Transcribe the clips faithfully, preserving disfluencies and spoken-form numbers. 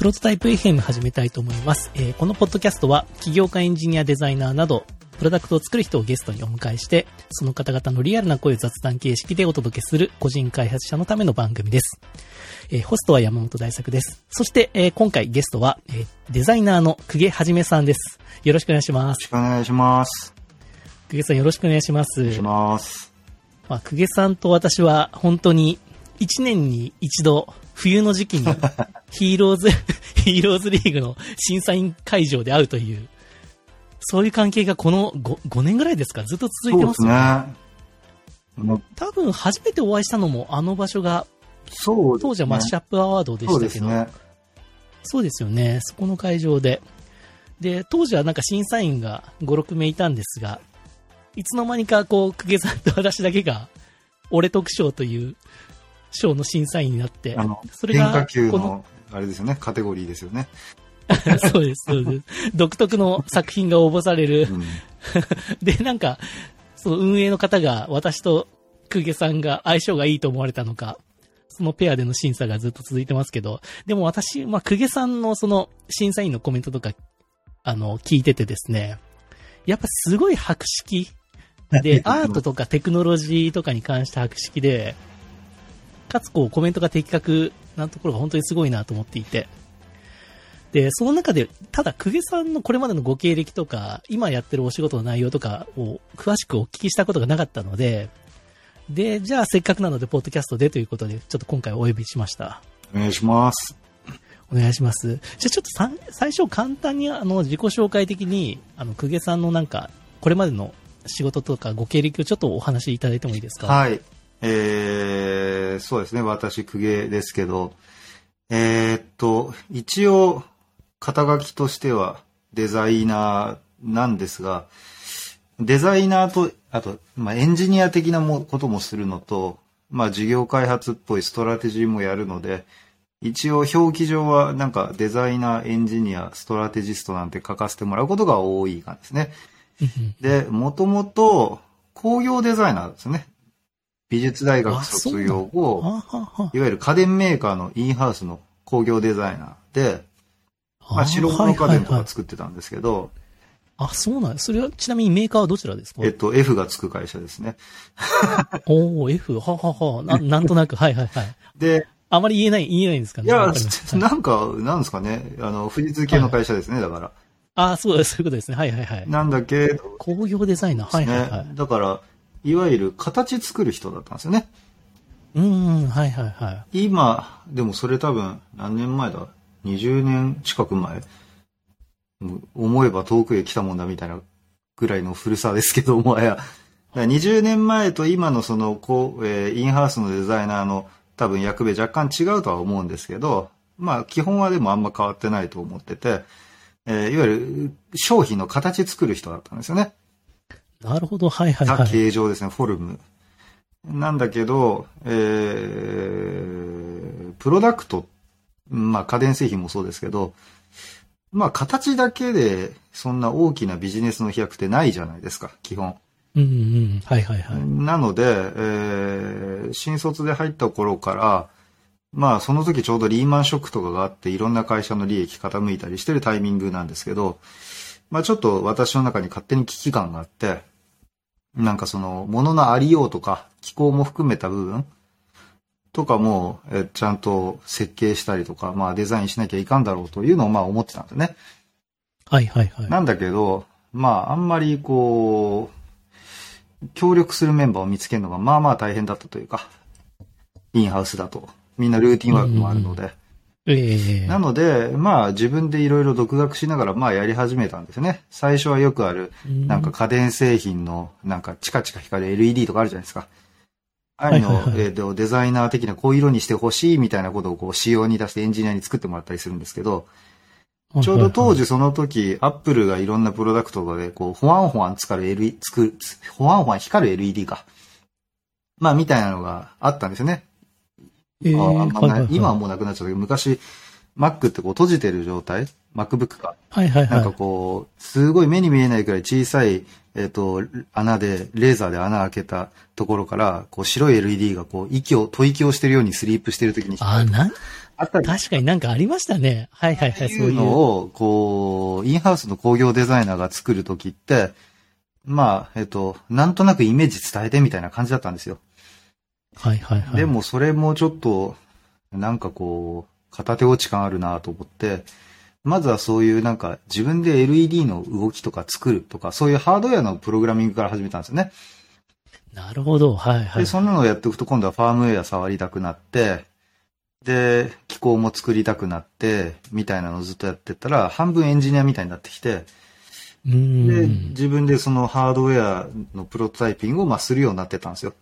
プロトタイプ エフエム 始めたいと思います、えー、このポッドキャストは起業家、エンジニア、デザイナーなどプロダクトを作る人をゲストにお迎えしてその方々のリアルな声を雑談形式でお届けする個人開発者のための番組です、えー、ホストは山本大作です。そして、えー、今回ゲストは、えー、デザイナーの久下はじめさんです。よろしくお願いします。よろしくお願いします。久下さん、よろしくお願いします。お願いします。まあ、久下さんと私は本当にいちねんに一度冬の時期にヒーローズヒーローズリーグの審査員会場で会うというそういう関係がこの 5, 5年ぐらいですかずっと続いてますよね。そうですね。多分初めてお会いしたのもあの場所がそうです、ね、当時はマッシュアップアワードでしたけどそうですね。そうですよね。そこの会場でで当時はなんか審査員がご、ろくめいいたんですがいつの間にかこう久下さんと私だけが俺特賞という賞の審査員になってあのそれが変化球のあれですよねカテゴリーですよねそうですそうです独特の作品が応募される、うん、でなんかその運営の方が私と久下さんが相性がいいと思われたのかそのペアでの審査がずっと続いてますけどでも私、まあ、久下さんのその審査員のコメントとかあの聞いててですねやっぱすごい博識でアートとかテクノロジーとかに関して博識でかつこうコメントが的確なところが本当にすごいなと思っていてでその中でただ久下さんのこれまでのご経歴とか今やってるお仕事の内容とかを詳しくお聞きしたことがなかったのででじゃあせっかくなのでポッドキャストでということでちょっと今回お呼びしました。お願いします。お願いします。じゃあちょっと最初簡単にあの自己紹介的にあの久下さんのなんかこれまでの仕事とかご経歴をちょっとお話しいただいてもいいですか。はいえー、そうですね。私、公家ですけど、えー、っと、一応、肩書きとしてはデザイナーなんですが、デザイナーと、あと、まあ、エンジニア的なもこともするのと、まあ、事業開発っぽいストラテジーもやるので、一応、表記上は、なんか、デザイナー、エンジニア、ストラテジストなんて書かせてもらうことが多い感じですね。で、もともと、工業デザイナーですね。美術大学卒業後、いわゆる家電メーカーのインハウスの工業デザイナーで、まあ、白物家電とか作ってたんですけど、はいはいはい、あ、そうなんです。それはちなみにメーカーはどちらですか。えっと F がつく会社ですね。おお F はははな、なんとなくはいはいはい。で、あまり言えない言えないんですかね。いやなんかなんですかねあの富士通系の会社ですね、はい、だから。あ、そうですそういうことですねはいはいはい。なんだけど工業デザイナー、ね、はいはいはい。だから。いわゆる形作る人だったんですよね。うん、はいはいはい。今、でもそれ多分何年前だ ?にじゅうねん近く前。思えば遠くへ来たもんだみたいなぐらいの古さですけどもや。にじゅうねんまえと今のそのこう、えー、インハウスのデザイナーの多分役目若干違うとは思うんですけど、まあ基本はでもあんま変わってないと思ってて、えー、いわゆる商品の形作る人だったんですよね。なるほど、はいはいはい。形状ですね、フォルム。なんだけど、えー、プロダクト、まあ家電製品もそうですけど、まあ形だけでそんな大きなビジネスの飛躍ってないじゃないですか、基本。うんうん、はいはいはい。なので、えー、新卒で入った頃から、まあその時ちょうどリーマンショックとかがあっていろんな会社の利益傾いたりしてるタイミングなんですけど、まあちょっと私の中に勝手に危機感があって、なんかその、物のありようとか、機構も含めた部分とかも、えちゃんと設計したりとか、まあデザインしなきゃいかんだろうというのをまあ思ってたんですね。はいはいはい。なんだけど、まああんまりこう、協力するメンバーを見つけるのがまあまあ大変だったというか、インハウスだと。みんなルーティンワークもあるので。えー、なので、まあ自分でいろいろ独学しながらまあやり始めたんですね。最初はよくある、なんか家電製品のなんかチカチカ光る エルイーディー とかあるじゃないですか。ああいうのを、えっと、デザイナー的なこういう色にしてほしいみたいなことをこう仕様に出してエンジニアに作ってもらったりするんですけど、ちょうど当時その時、アップルがいろんなプロダクトとかでこう、ホワンホワン光る エルイーディー、つく、ホワンホワン光る エルイーディー か。まあみたいなのがあったんですよね。えー、ああまあはいはいはい、今はもうなくなっちゃったけど、昔、Mac ってこう閉じてる状態 MacBook か。はいはいはい。なんかこう、すごい目に見えないくらい小さい、えっと、穴で、レーザーで穴開けたところから、こう白い エルイーディー がこう、息を、吐息をしてるようにスリープしてるときに。あ、なんあったり確かになんかありましたね。はいはいはい、そういう。そういうのを、こう、インハウスの工業デザイナーが作るときって、まあ、えっと、なんとなくイメージ伝えてみたいな感じだったんですよ。はいはいはい。でもそれもちょっと、なんかこう、片手落ち感あるなと思って、まずはそういうなんか自分で エルイーディー の動きとか作るとか、そういうハードウェアのプログラミングから始めたんですよね。なるほど。はいはい。で、そんなのをやっておくと今度はファームウェア触りたくなって、で、機構も作りたくなって、みたいなのをずっとやってったら、半分エンジニアみたいになってきて、で、自分でそのハードウェアのプロトタイピングをまあするようになってたんですよ。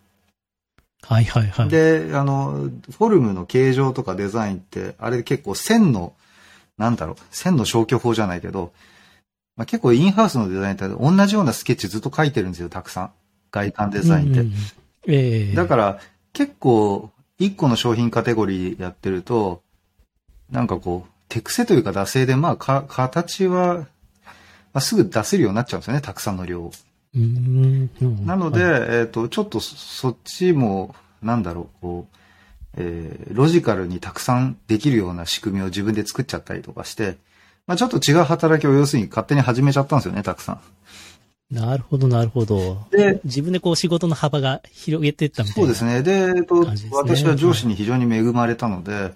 はいはいはい。で、あの、フォルムの形状とかデザインって、あれ結構線の、なんだろう、線の消去法じゃないけど、まあ、結構インハウスのデザインって同じようなスケッチずっと書いてるんですよ、たくさん。外観デザインって。うんうんえー、だから、結構、一個の商品カテゴリーやってると、なんかこう、手癖というか惰性で、まあか、形は、まあ、すぐ出せるようになっちゃうんですよね、たくさんの量を。うんうん、なので、はい、えっと、ちょっとそっちも、なんだろう、こう、えー、ロジカルにたくさんできるような仕組みを自分で作っちゃったりとかして、まあちょっと違う働きを要するに勝手に始めちゃったんですよね、たくさん。なるほど、なるほど。で、自分でこう仕事の幅が広げていったみたいな。そうですね。で、えっと、私は上司に非常に恵まれたので、はい、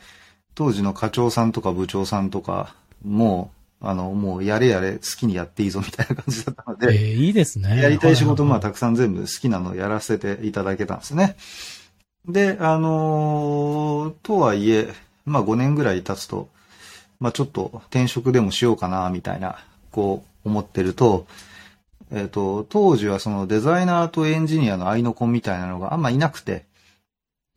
当時の課長さんとか部長さんとかも、あの、もうやれやれ好きにやっていいぞみたいな感じだったので。えー、いいですね。やりたい仕事もたくさん全部好きなのをやらせていただけたんですね。で、あのー、とはいえ、まあごねんぐらい経つと、まあちょっと転職でもしようかな、みたいな、こう思ってると、えっと、当時はそのデザイナーとエンジニアの合いの子みたいなのがあんまいなくて、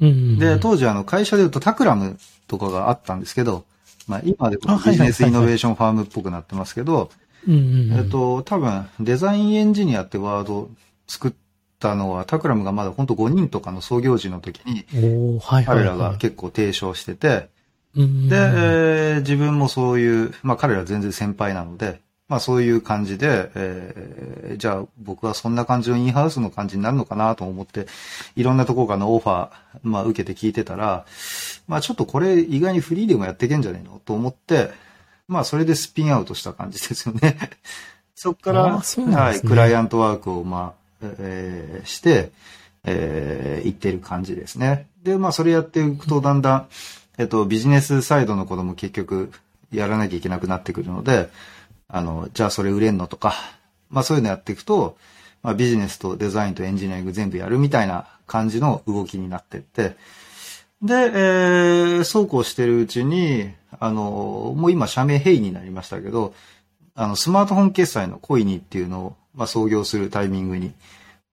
うんうんうん、で、当時あの会社で言うとタクラムとかがあったんですけど、まあ、今でもビジネスイノベーションファームっぽくなってますけど、えっと、多分デザインエンジニアってワード作ったのはタクラムがまだ本当ごにんとかの創業時の時に、彼らが結構提唱してて、で、えー、自分もそういう、まあ彼らは全然先輩なので、まあそういう感じで、えー、じゃあ僕はそんな感じのインハウスの感じになるのかなと思って、いろんなところからのオファー、まあ受けて聞いてたら、まあちょっとこれ意外にフリーでもやっていけんじゃねえのと思って、まあそれでスピンアウトした感じですよね。そっから、ね、はい、クライアントワークをまあ、えー、して、えー、行ってる感じですね。で、まあそれやっていくとだんだん、えっと、ビジネスサイドのことも結局やらなきゃいけなくなってくるので、あの、じゃあそれ売れんのとか、まあそういうのやっていくと、まあビジネスとデザインとエンジニアリング全部やるみたいな感じの動きになってって、で、えー、そうこうしてるうちに、あの、もう今社名ヘイになりましたけど、あの、スマートフォン決済のコイニっていうのを、まあ創業するタイミングに、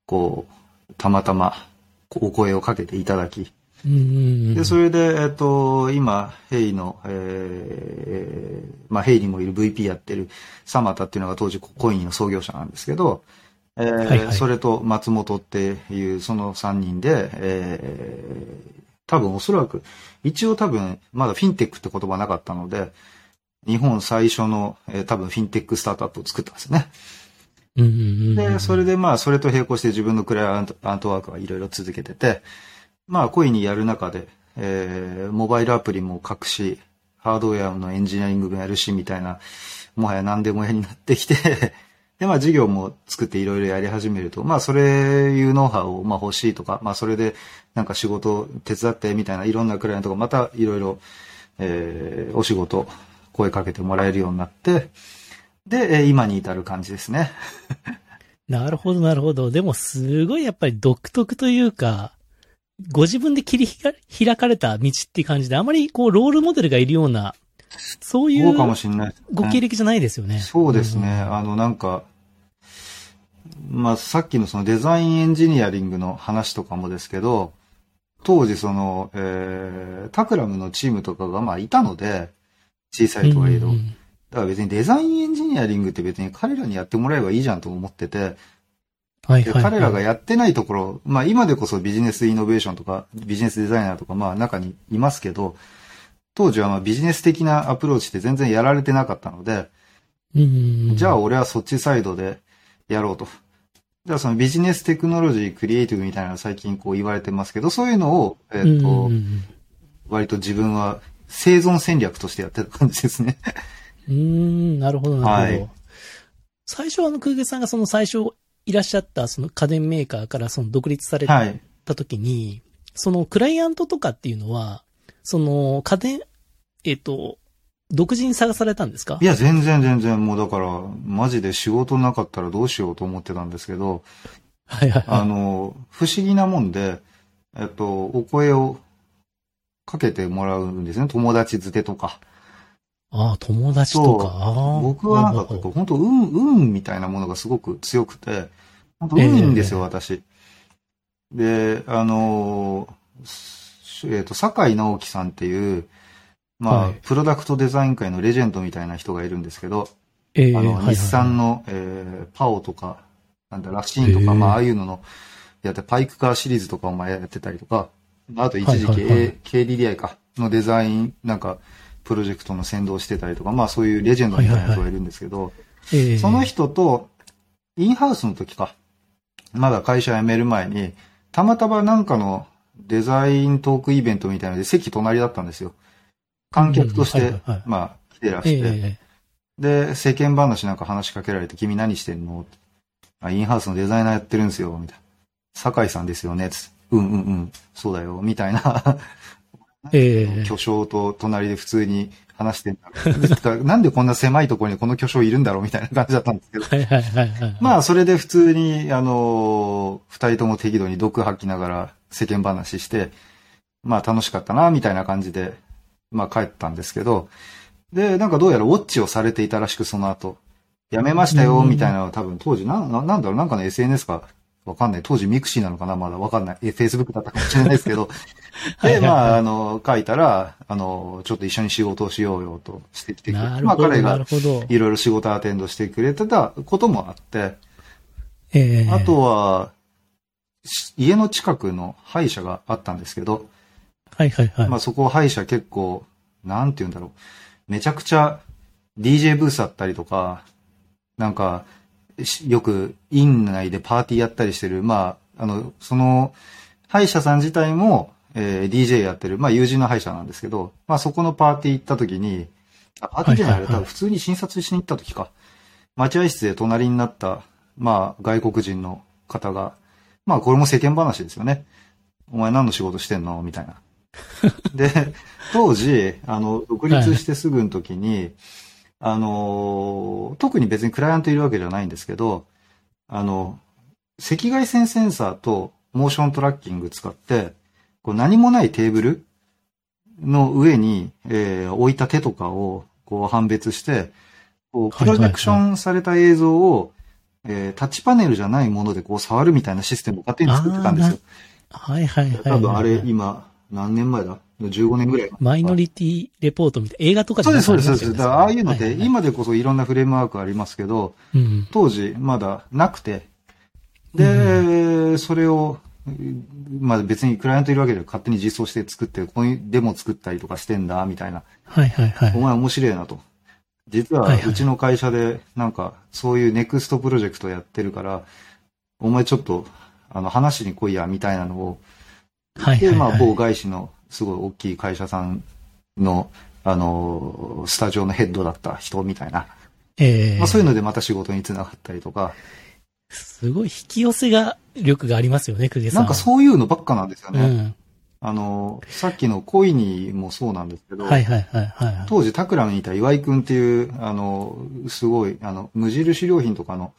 こう、たまたまお声をかけていただき、うんうんうん、でそれで、えっと、今、ヘイの、えー、まあ、ヘイにもいる ブイピー やってる、サマタっていうのが当時、コインの創業者なんですけど、えーはいはい、それと松本っていう、そのさんにんで、えー、多分おそらく、一応多分、まだフィンテックって言葉なかったので、日本最初の、えー、多分フィンテックスタートアップを作ったんですよね。うんうんうんうん、で、それでまあ、それと並行して自分のクライアントワークはいろいろ続けてて、まあ、コインにやる中で、えー、モバイルアプリも書くし、ハードウェアのエンジニアリングもやるし、みたいな、もはや何でもやになってきて、で、まあ、事業も作っていろいろやり始めると、まあ、それいうノウハウを、まあ、欲しいとか、まあ、それで、なんか仕事手伝って、みたいな、いろんなクライアントがまたいろいろ、えー、お仕事、声かけてもらえるようになって、で、今に至る感じですね。なるほど、なるほど。でも、すごいやっぱり独特というか、ご自分で切り開かれた道っていう感じで、あまりこう、ロールモデルがいるような、そういうご経歴じゃないですよね。そうですね。うん、あの、なんか、まあ、さっきのそのデザインエンジニアリングの話とかもですけど、当時その、えー、タクラムのチームとかがまあいたので、小さいとはいえど、うんうん、だから別にデザインエンジニアリングって別に彼らにやってもらえばいいじゃんと思ってて、はいはいはい、彼らがやってないところ、まあ今でこそビジネスイノベーションとかビジネスデザイナーとかまあ中にいますけど、当時はまあビジネス的なアプローチで全然やられてなかったので、うん、じゃあ俺はそっちサイドでやろうと。じゃあそのビジネステクノロジークリエイティブみたいなの最近こう言われてますけど、そういうのを、えっと、うん、割と自分は生存戦略としてやってた感じですね。うーん、なるほど、なるほど。はい、最初はあの空月さんがその最初いらっしゃったその家電メーカーからその独立された時に、はい、そのクライアントとかっていうのは、その家電、えっと、独自に探されたんですか？いや、全然全然、もうだから、マジで仕事なかったらどうしようと思ってたんですけど、はいはいはい、あの、不思議なもんで、えっと、お声をかけてもらうんですね。友達づてとか。ああ、友達とか。ああ、僕はなんか、本当運、運みたいなものがすごく強くて、本当運いいんですよ、えー、私。で、あの、えっと、坂井直樹さんっていう、まあ、はい、プロダクトデザイン界のレジェンドみたいな人がいるんですけど、えー、あの、はいはいはい、日産の、えー、パオとか、なんだ、ラシーンとか、えー、まあ、ああいうのの、やって、パイクカーシリーズとかをやってたりとか、あと一時期、はいはいはい、ケーディーディーアイ か、のデザイン、なんか、プロジェクトの先導してたりとか、まあそういうレジェンドみたいな人がいるんですけど、はいはいはい、えー、その人と、インハウスの時か、まだ会社辞める前に、たまたまなんかのデザイントークイベントみたいなので、席隣だったんですよ。観客として、まあ、来てらして、えー、で、世間話なんか話しかけられて、君何してんの？あ、インハウスのデザイナーやってるんですよ、みたいな。酒井さんですよね、つって。うんうんうん、そうだよ、みたいな。えー、巨匠と隣で普通に話してんだ。なんでこんな狭いところにこの巨匠いるんだろう、みたいな感じだったんですけど。はいはいはいはい、まあ、それで普通に、あのー、二人とも適度に毒吐きながら世間話して、まあ楽しかったな、みたいな感じで、まあ帰ったんですけど、で、なんかどうやらウォッチをされていたらしく、その後、やめましたよ、みたいなのは多分当時、な、なんだろう、なんかの エスエヌエス かわかんない。当時ミクシーなのかな、まだわかんない。え、Facebook だったかもしれないですけど。で、まあ、あの、書いたら、あの、ちょっと一緒に仕事をしようよとしてきてくれて、まあ彼がいろいろ仕事アテンドしてくれてたこともあって、えー、あとは、家の近くの歯医者があったんですけど、はいはいはい。まあそこ歯医者結構、なんて言うんだろう。めちゃくちゃ ディージェー ブースあったりとか、なんか、よく院内でパーティーやったりしてる、まあ、あの、その、歯医者さん自体も、えー、ディージェー やってる、まあ友人の歯医者なんですけど、まあそこのパーティー行った時に、あ、パーティーじゃない、はいはいはい、多分普通に診察しに行った時か。待合室で隣になった、まあ外国人の方が、まあこれも世間話ですよね。お前何の仕事してんの？みたいな。で、当時、あの、独立してすぐの時に、はい、あの、特に別にクライアントいるわけじゃないんですけど、あの、赤外線センサーとモーショントラッキング使って、こう何もないテーブルの上に、えー、置いた手とかをこう判別して、こうプロジェクションされた映像を、はいはいはい、えー、タッチパネルじゃないものでこう触るみたいなシステムを勝手に作ってたんですよ。はいはいはい、はい。多分あれ今、何年前だ？じゅうごねんぐらい。マイノリティレポートみたいな映画とかじゃないですか。そうです、そうです。だからああいうので、はいはい、今でこそいろんなフレームワークありますけど、うん、当時まだなくて、で、うん、それを、まあ別にクライアントいるわけで勝手に実装して作って、こういうデモ作ったりとかしてんだ、みたいな。はいはいはい。お前面白いなと。実はうちの会社でなんかそういうネクストプロジェクトやってるから、お前ちょっとあの話に来いや、みたいなのを、はいはいはい、で、まあ某外資のすごい大きい会社さんの、あのー、スタジオのヘッドだった人みたいな。えーまあ、そういうのでまた仕事につながったりとか。すごい引き寄せが、力がありますよね、久下さん。なんかそういうのばっかなんですよね。うん、あのー、さっきの恋にもそうなんですけど、はいはいはいはい、当時タクラにいた岩井くんっていう、あのー、すごい、あの、無印良品とかの、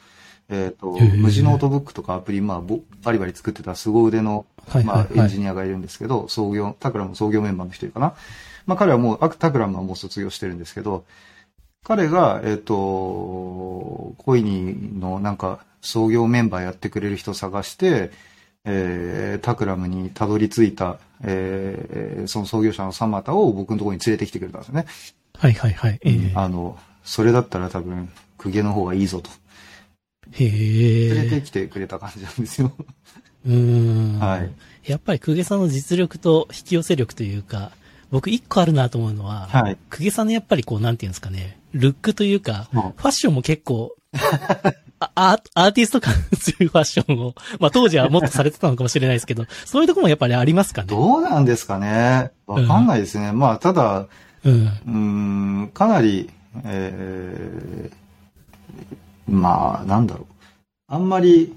えっ、ー、と、えー、無地ノートブックとかアプリ、まあ、バリバリ作ってた凄腕の、はいはいはい、まあ、エンジニアがいるんですけど、創業、タクラム創業メンバーの一人かな。まあ、彼はもう、タクラムはもう卒業してるんですけど、彼が、えっ、ー、と、コイニのなんか、創業メンバーやってくれる人探して、えー、タクラムにたどり着いた、えー、その創業者のサマタを僕のところに連れてきてくれたんですよね。はいはいはい。えー、あの、それだったら多分、公家の方がいいぞと。へー。連れてきてくれた感じなんですよ。うーん。はい。やっぱり、公家さんの実力と引き寄せ力というか、僕一個あるなと思うのは、はい、久下さんのやっぱりこう、なんていうんですかね、ルックというか、うん、ファッションも結構、アーティスト感強いファッションを、まあ当時はもっとされてたのかもしれないですけど、そういうとこもやっぱりありますかね。どうなんですかね。わかんないですね。うん、まあただ、うん、うーんかなり、えー、まあなんだろう。あんまり、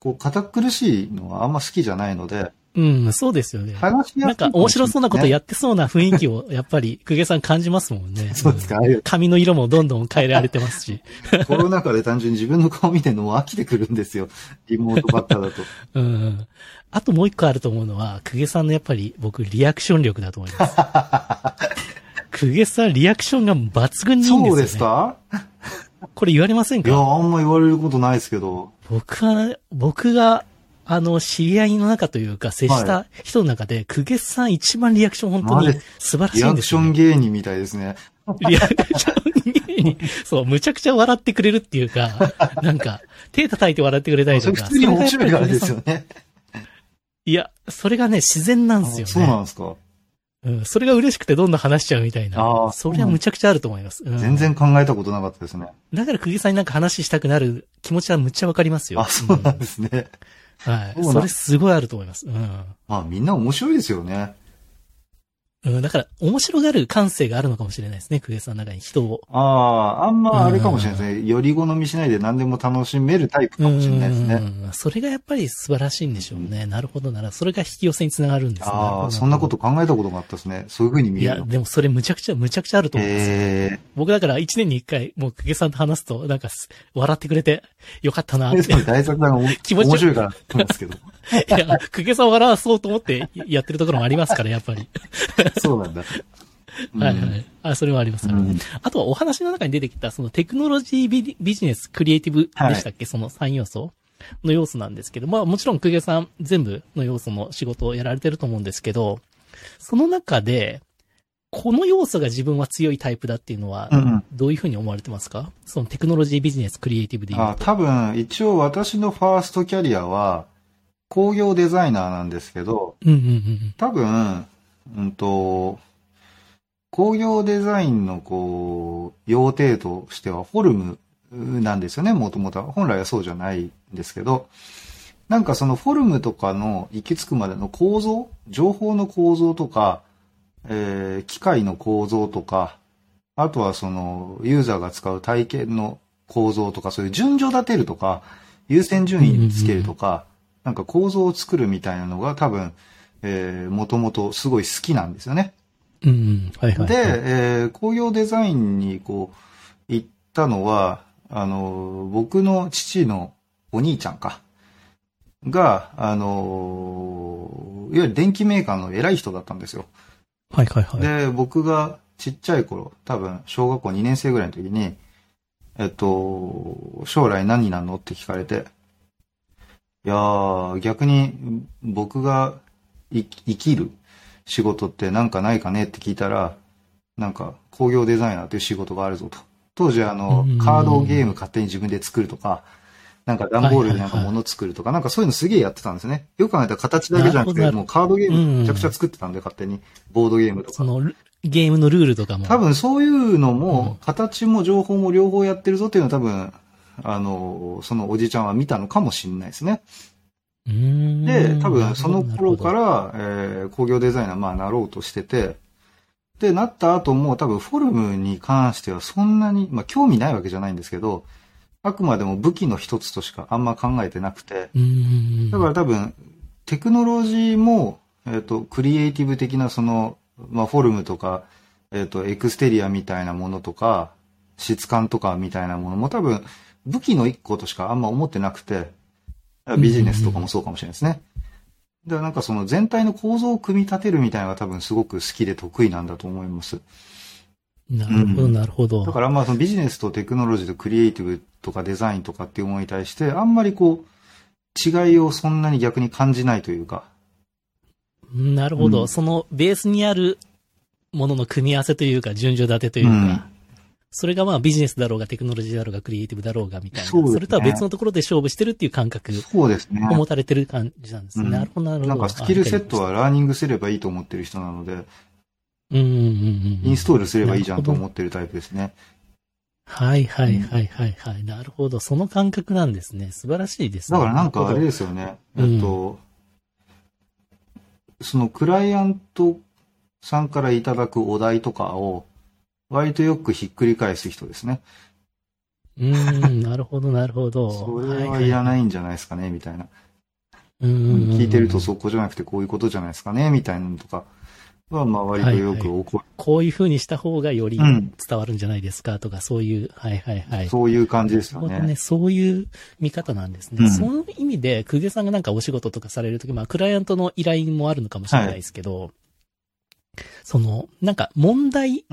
こう、堅苦しいのはあんま好きじゃないので。うん、そうですよね。話しやすい。なんか面白そうなことやってそうな雰囲気を、やっぱり、久下さん感じますもんね。そうですか、うん、髪の色もどんどん変えられてますし。コロナ禍で単純に自分の顔見てるのも飽きてくるんですよ。リモートバッターだと。うん。あともう一個あると思うのは、久下さんのやっぱり、僕、リアクション力だと思います。久下さん、リアクションが抜群にいいんですよね。そうですか？これ言われませんか？いや、あんま言われることないですけど。僕は、僕が、あの、知り合いの中というか、接した人の中で、久下さん一番リアクション本当に素晴らしいんですよね。リアクション芸人みたいですね。リアクション芸人。そう、むちゃくちゃ笑ってくれるっていうか、なんか、手叩いて笑ってくれたりとか。普通に面白いからですよね。いや、それがね、自然なんですよね。そうなんですか。うん、それが嬉しくてどんどん話しちゃうみたいな。それはむちゃくちゃあると思います。うん、全然考えたことなかったですね。だから久下さんになんか話したくなる気持ちはむっちゃわかりますよ。あ、そうなんですね。うんはい。それすごいあると思います。うん。まあみんな面白いですよね。うん。だから面白がる感性があるのかもしれないですね。久下さんの中に人を。ああ、あんまあれかもしれないですね。より好みしないで何でも楽しめるタイプかもしれないですね。うん。それがやっぱり素晴らしいんでしょうね。うん、なるほどなら、それが引き寄せにつながるんですね。ああ、そんなこと考えたことがあったですね。そういう風に見える。いや、でもそれむちゃくちゃ、むちゃくちゃあると思うんですよ、ね。僕だから一年に一回、もう久下さんと話すと、なんか笑ってくれてよかったなって。大作が気持ち面白いからって思うんですけど。いや、久下さんを笑わそうと思ってやってるところもありますから、やっぱり。そうなんだ。うん、はいはい。あ、それはあります、うん。あとはお話の中に出てきた、そのテクノロジー ビ, ビジネス、クリエイティブでしたっけ、はい、そのさん要素の要素なんですけど、まあもちろん久下さん全部の要素の仕事をやられてると思うんですけど、その中で、この要素が自分は強いタイプだっていうのは、どういうふうに思われてますか、うんうん、そのテクノロジービジネス、クリエイティブで言うと。あ、多分、一応私のファーストキャリアは、工業デザイナーなんですけど、うんうんうん、多分、うんと、工業デザインのこう、用程度としてはフォルムなんですよね、もともとは。本来はそうじゃないんですけど、なんかそのフォルムとかの行き着くまでの構造、情報の構造とか、えー、機械の構造とか、あとはそのユーザーが使う体験の構造とか、そういう順序立てるとか、優先順位つけるとか、なんか構造を作るみたいなのが多分、えー、もともとすごい好きなんですよね。うんはいはいはい、で、えー、工業デザインにこう行ったのは、あの僕の父のお兄ちゃんかが、あのいわゆる電機メーカーの偉い人だったんですよ。はいはいはい。で、僕がちっちゃい頃、多分小学校にねん生ぐらいの時に、えっと将来何になるのって聞かれて、いやー逆に僕が生きる仕事ってなんかないかねって聞いたら、なんか工業デザイナーという仕事があるぞと。当時あの、カードゲーム勝手に自分で作るとか、なんか段ボールでなんか物作るとか、はいはいはい、なんかそういうのすげえやってたんですね。よく考えたら形だけじゃなくて、もうカードゲームめちゃくちゃ作ってたんで、勝手に。ボードゲームとか。そのゲームのルールとかも。多分そういうのも、形も情報も両方やってるぞっていうのは多分、あの、そのおじちゃんは見たのかもしれないですね。で、多分その頃から、えー、工業デザイナーまあなろうとしてて、で、なった後も多分フォルムに関してはそんなに、まあ興味ないわけじゃないんですけど、あくまでも武器の一つとしかあんま考えてなくて、だから多分テクノロジーも、えっと、クリエイティブ的なその、まあフォルムとか、えっと、エクステリアみたいなものとか、質感とかみたいなものも多分武器の一個としかあんま思ってなくて、ビジネスとかもそうかもしれないですね。だからなんかその全体の構造を組み立てるみたいなのが多分すごく好きで得意なんだと思います。なるほど、なるほど。だからまあそのビジネスとテクノロジーとクリエイティブとかデザインとかっていうものに対してあんまりこう違いをそんなに逆に感じないというか。なるほど。うん、そのベースにあるものの組み合わせというか順序立てというか。うんそれがまあビジネスだろうがテクノロジーだろうがクリエイティブだろうがみたいな。そうですね。それとは別のところで勝負してるっていう感覚。そうですね。を持たれてる感じなんですね。うん、なるほどなるほど。なんかスキルセットはラーニングすればいいと思ってる人なので、インストールすればいいじゃんと思ってるタイプですね。はいはいはいはいはい、うん、なるほど、その感覚なんですね。素晴らしいですね。だからなんかあれですよね、えっと、うん、そのクライアントさんからいただくお題とかを割とよくひっくり返す人ですね。うーん、なるほどなるほど。それはいらないんじゃないですかね、はいはい、みたいな。うん、聞いてるとそこじゃなくてこういうことじゃないですかねみたいなのとか。はまあ割とよく起こる、はいはい、こういう風にした方がより伝わるんじゃないですかとか、うん、そういう、はいはいはい。そういう感じですよね。ね、そういう見方なんですね。うん、その意味で、久下さんがなんかお仕事とかされるとき、まあクライアントの依頼もあるのかもしれないですけど、はい、その、なんか問題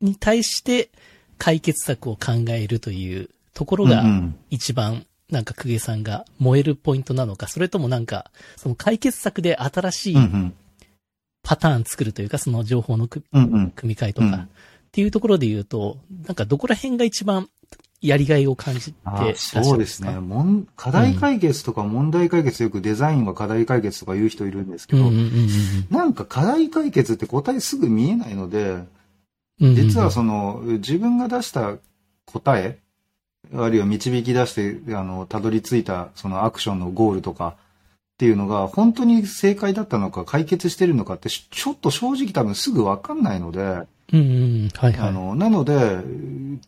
に対して解決策を考えるというところが一番、うんうん、なんか久下さんが燃えるポイントなのか、それともなんか、その解決策で新しい、うんうんパターン作るというか、その情報の組み替えとか、うんうん、っていうところで言うと、なんかどこら辺が一番やりがいを感じてらっしゃるんですか？そうですね。もん、課題解決とか問題解決、よくデザインは課題解決とか言う人いるんですけど、うんうんうんうん、なんか課題解決って答えすぐ見えないので、実はその、うんうんうん、自分が出した答え、あるいは導き出して、あの、たどり着いたそのアクションのゴールとか、っていうのが本当に正解だったのか解決してるのかってちょっと正直多分すぐ分かんないので、うんうんはいはい、あのなので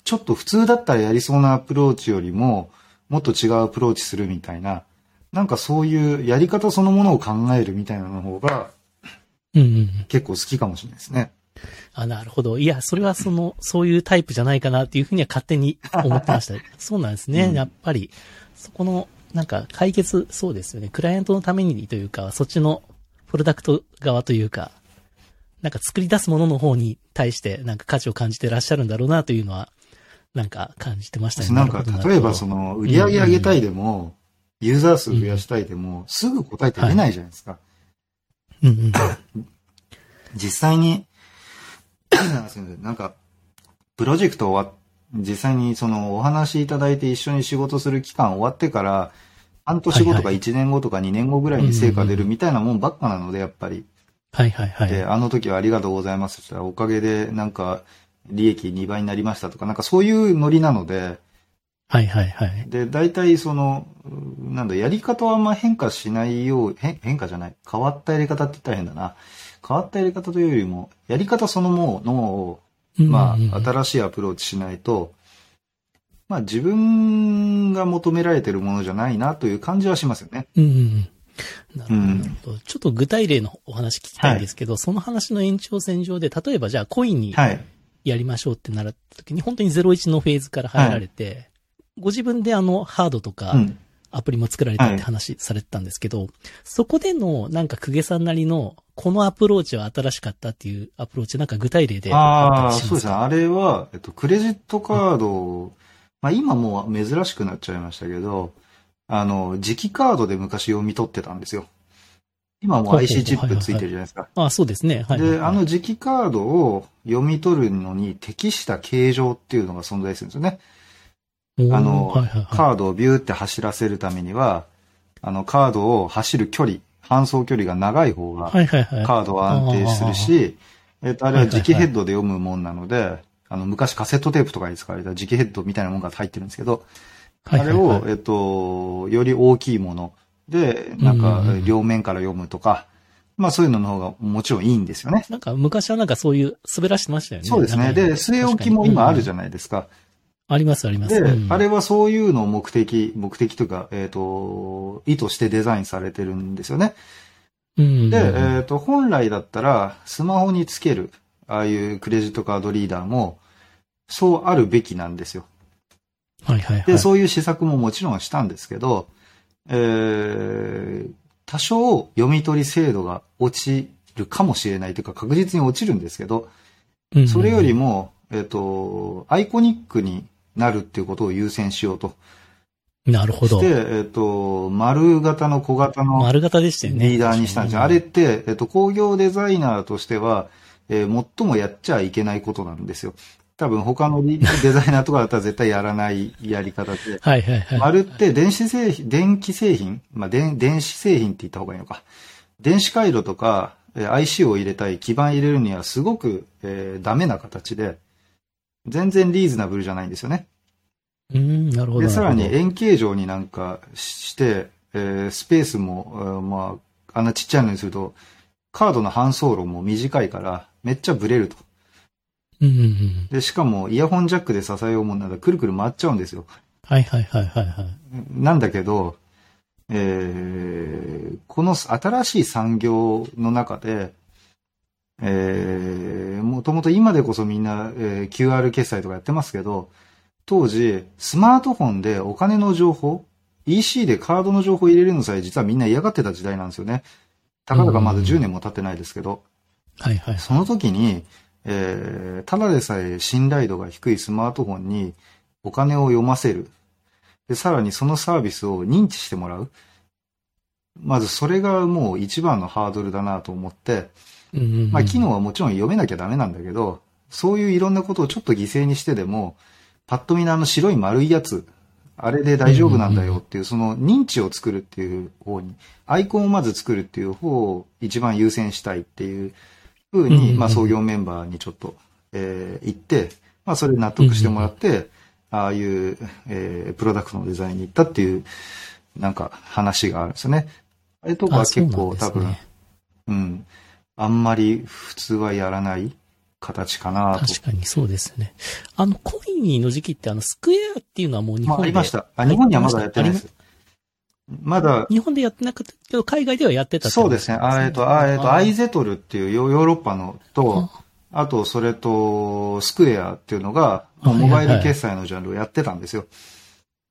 ちょっと普通だったらやりそうなアプローチよりももっと違うアプローチするみたいな、なんかそういうやり方そのものを考えるみたいなの方が結構好きかもしれないですね。うんうん、あ、なるほど。いや、それはそのそういうタイプじゃないかなっていうふうには勝手に思ってました。そうなんですね、うん、やっぱりそこのなんか解決、そうですよね。クライアントのためにというか、そっちのプロダクト側というか、なんか作り出すものの方に対してなんか価値を感じてらっしゃるんだろうなというのは、なんか感じてましたね。なんか例えばその売り上げ上げたいでも、うん、ユーザー数増やしたいでも、うん、すぐ答えて出ないじゃないですか。はい、うんうん、実際に、なんかプロジェクト終わって、実際にそのお話いただいて一緒に仕事する期間終わってから半年後とかいちねんごとかにねんごぐらいに成果出るみたいなもんばっかなので、やっぱり。はいはいはい。で、あの時はありがとうございますしたらおかげでなんか利益にばいになりましたとか、なんかそういうノリなので。はいはいはい。で、大体その、なんだ、やり方はあんま変化しないよう、変化じゃない。変わったやり方って言ったら変だな。変わったやり方というよりも、やり方そのものをまあ、新しいアプローチしないと、まあ自分が求められてるものじゃないなという感じはしますよね。うん。なるほど。なるほど。ちょっと具体例のお話聞きたいんですけど、はい、その話の延長線上で、例えばじゃあコインにやりましょうって習った時に、本当にゼロイチのフェーズから入られて、はい、ご自分であのハードとかアプリも作られたって話されてたんですけど、はい、そこでのなんか久下さんなりのこのアプローチは新しかったっていうアプローチ、なんか具体例であったりしますか？ああ、そうですね。あれは、えっと、クレジットカードを、うん、まあ今もう珍しくなっちゃいましたけど、あの、磁気カードで昔読み取ってたんですよ。今もう アイシー チップついてるじゃないですか。ああ、そうですね。はいはいはい、で、あの磁気カードを読み取るのに適した形状っていうのが存在するんですよね。あの、はいはいはい、カードをビューって走らせるためには、あの、カードを走る距離、搬送距離が長い方がカードは安定するし、はいはいはい、えっと、あれは磁気ヘッドで読むもんなので、はいはいはい、あの、昔カセットテープとかに使われた磁気ヘッドみたいなものが入ってるんですけど、はいはいはい、あれを、えっと、より大きいもので、なんか、両面から読むとか、うん、まあそういうのの方がもちろんいいんですよね。なんか昔はなんかそういう滑らしてましたよね。そうですね。で、据え置きも今あるじゃないですか。ありますあります。で、うん、あれはそういうのを目的、目的というか、えっと、意図してデザインされてるんですよね。うん、で、えっと、本来だったら、スマホにつける、ああいうクレジットカードリーダーも、そうあるべきなんですよ。はいはいはい。で、そういう施策ももちろんしたんですけど、えー、多少読み取り精度が落ちるかもしれないというか、確実に落ちるんですけど、それよりも、うん、えっと、アイコニックに、なるっていうことを優先しようと。なるほど。で、えっと、丸型の小型の丸型でしたよね。リーダーにしたんですよ。あれって、えっと、工業デザイナーとしては、えー、最もやっちゃいけないことなんですよ。多分他のデザイナーとかだったら絶対やらないやり方で。はいはいはい。丸って電子製品、電気製品、まあ、電、電子製品って言った方がいいのか。電子回路とか、アイシー を入れたい、基盤入れるにはすごく、えー、ダメな形で、全然リーズナブルじゃないんですよね。うん、なるほど。で、さらに円形状になんかして、えー、スペースも、えー、まあ、あんなちっちゃいのにすると、カードの搬送路も短いから、めっちゃブレると。うんうんうん、で、しかも、イヤホンジャックで支えようもんなら、くるくる回っちゃうんですよ。はいはいはいはいはい。なんだけど、えー、この新しい産業の中で、えー、もともと今でこそみんな、えー、キューアール 決済とかやってますけど、当時スマートフォンでお金の情報、 イーシー でカードの情報入れるのさえ実はみんな嫌がってた時代なんですよね。たかだかまだじゅうねんも経ってないですけど、はいはい、その時に、えー、ただでさえ信頼度が低いスマートフォンにお金を読ませる。で、さらにそのサービスを認知してもらう。まずそれがもう一番のハードルだなと思って、うんうんうん、まあ機能はもちろん読めなきゃダメなんだけど、そういういろんなことをちょっと犠牲にしてでも、パッと見のあの白い丸いやつ、あれで大丈夫なんだよっていう、その認知を作るっていう方に、アイコンをまず作るっていう方を一番優先したいっていう風に、うんうんうん、まあ創業メンバーにちょっと、えー、言って、まあそれ納得してもらって、うんうん、ああいう、えー、プロダクトのデザインに行ったっていう、なんか話があるんですよね。あれとかは結構多分、うん、あんまり普通はやらない形かなと。確かにそうですね。あの、コインの時期って、あの、スクエアっていうのはもう日本で、まあ、ありました。あ、日本にはまだやってないです。まだ。日本でやってなかったけど、海外ではやってたってことですね。そうですね。えっと、あえっと、アイゼトルっていうヨーロッパのと、あと、それと、スクエアっていうのが、モバイル決済のジャンルをやってたんですよ。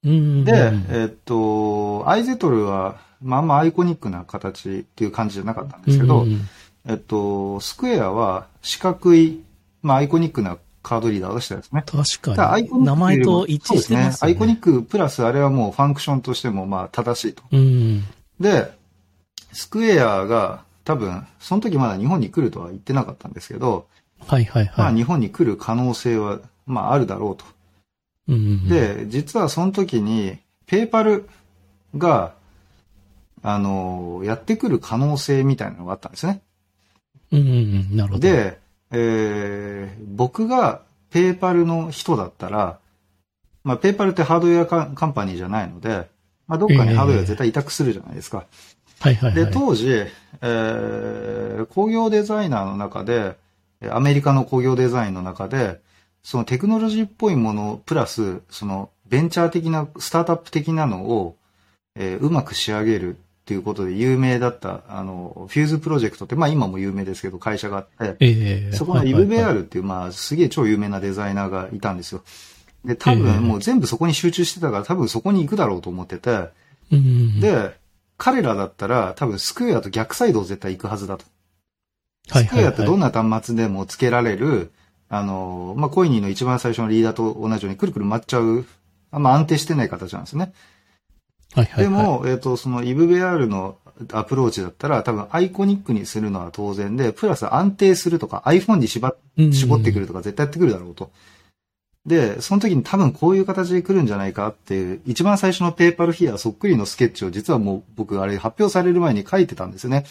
はいはい、で、えっと、アイゼトルは、まあ、あんまアイコニックな形っていう感じじゃなかったんですけど、うんうんうん、えっと、スクエアは四角い、まあ、アイコニックなカードリーダーでしたですね。確かに。名前と一致してますね。そうですね。アイコニックプラスあれはもうファンクションとしてもまあ正しいと、うんうん。で、スクエアが多分、その時まだ日本に来るとは言ってなかったんですけど、はいはいはい。まあ日本に来る可能性は、まああるだろうと、うんうん。で、実はその時に、ペイパルが、あの、やってくる可能性みたいなのがあったんですね。うんうん、なるほど。で、えー、僕がペイパルの人だったら、まあペイパルってハードウェアカンパニーじゃないので、まあどっかにハードウェア絶対委託するじゃないですか。えー、はいはいはい。で、当時、えー、工業デザイナーの中で、アメリカの工業デザインの中で、そのテクノロジーっぽいものプラス、そのベンチャー的な、スタートアップ的なのを、えー、うまく仕上げるっていうことで有名だった、あの、フューズプロジェクトって、まあ今も有名ですけど、会社があって、えー、そこのイブ・ベアールっていう、まあすげえ超有名なデザイナーがいたんですよ。で、多分もう全部そこに集中してたから、多分そこに行くだろうと思ってて、えー、で、彼らだったら多分スクエアと逆サイドを絶対行くはずだと。スクエアってどんな端末でも付けられる、はいはいはい、あの、まあ、コイニーの一番最初のリーダーと同じようにくるくる回っちゃう、あんま安定してない形なんですね。はいはいはい、でも、えっと、そのイブベアールのアプローチだったら多分アイコニックにするのは当然で、プラス安定するとか iPhone に絞ってくるとか絶対やってくるだろうと。で、その時に多分こういう形で来るんじゃないかっていう、一番最初のペーパルフィアそっくりのスケッチを実はもう僕あれ発表される前に書いてたんですよね。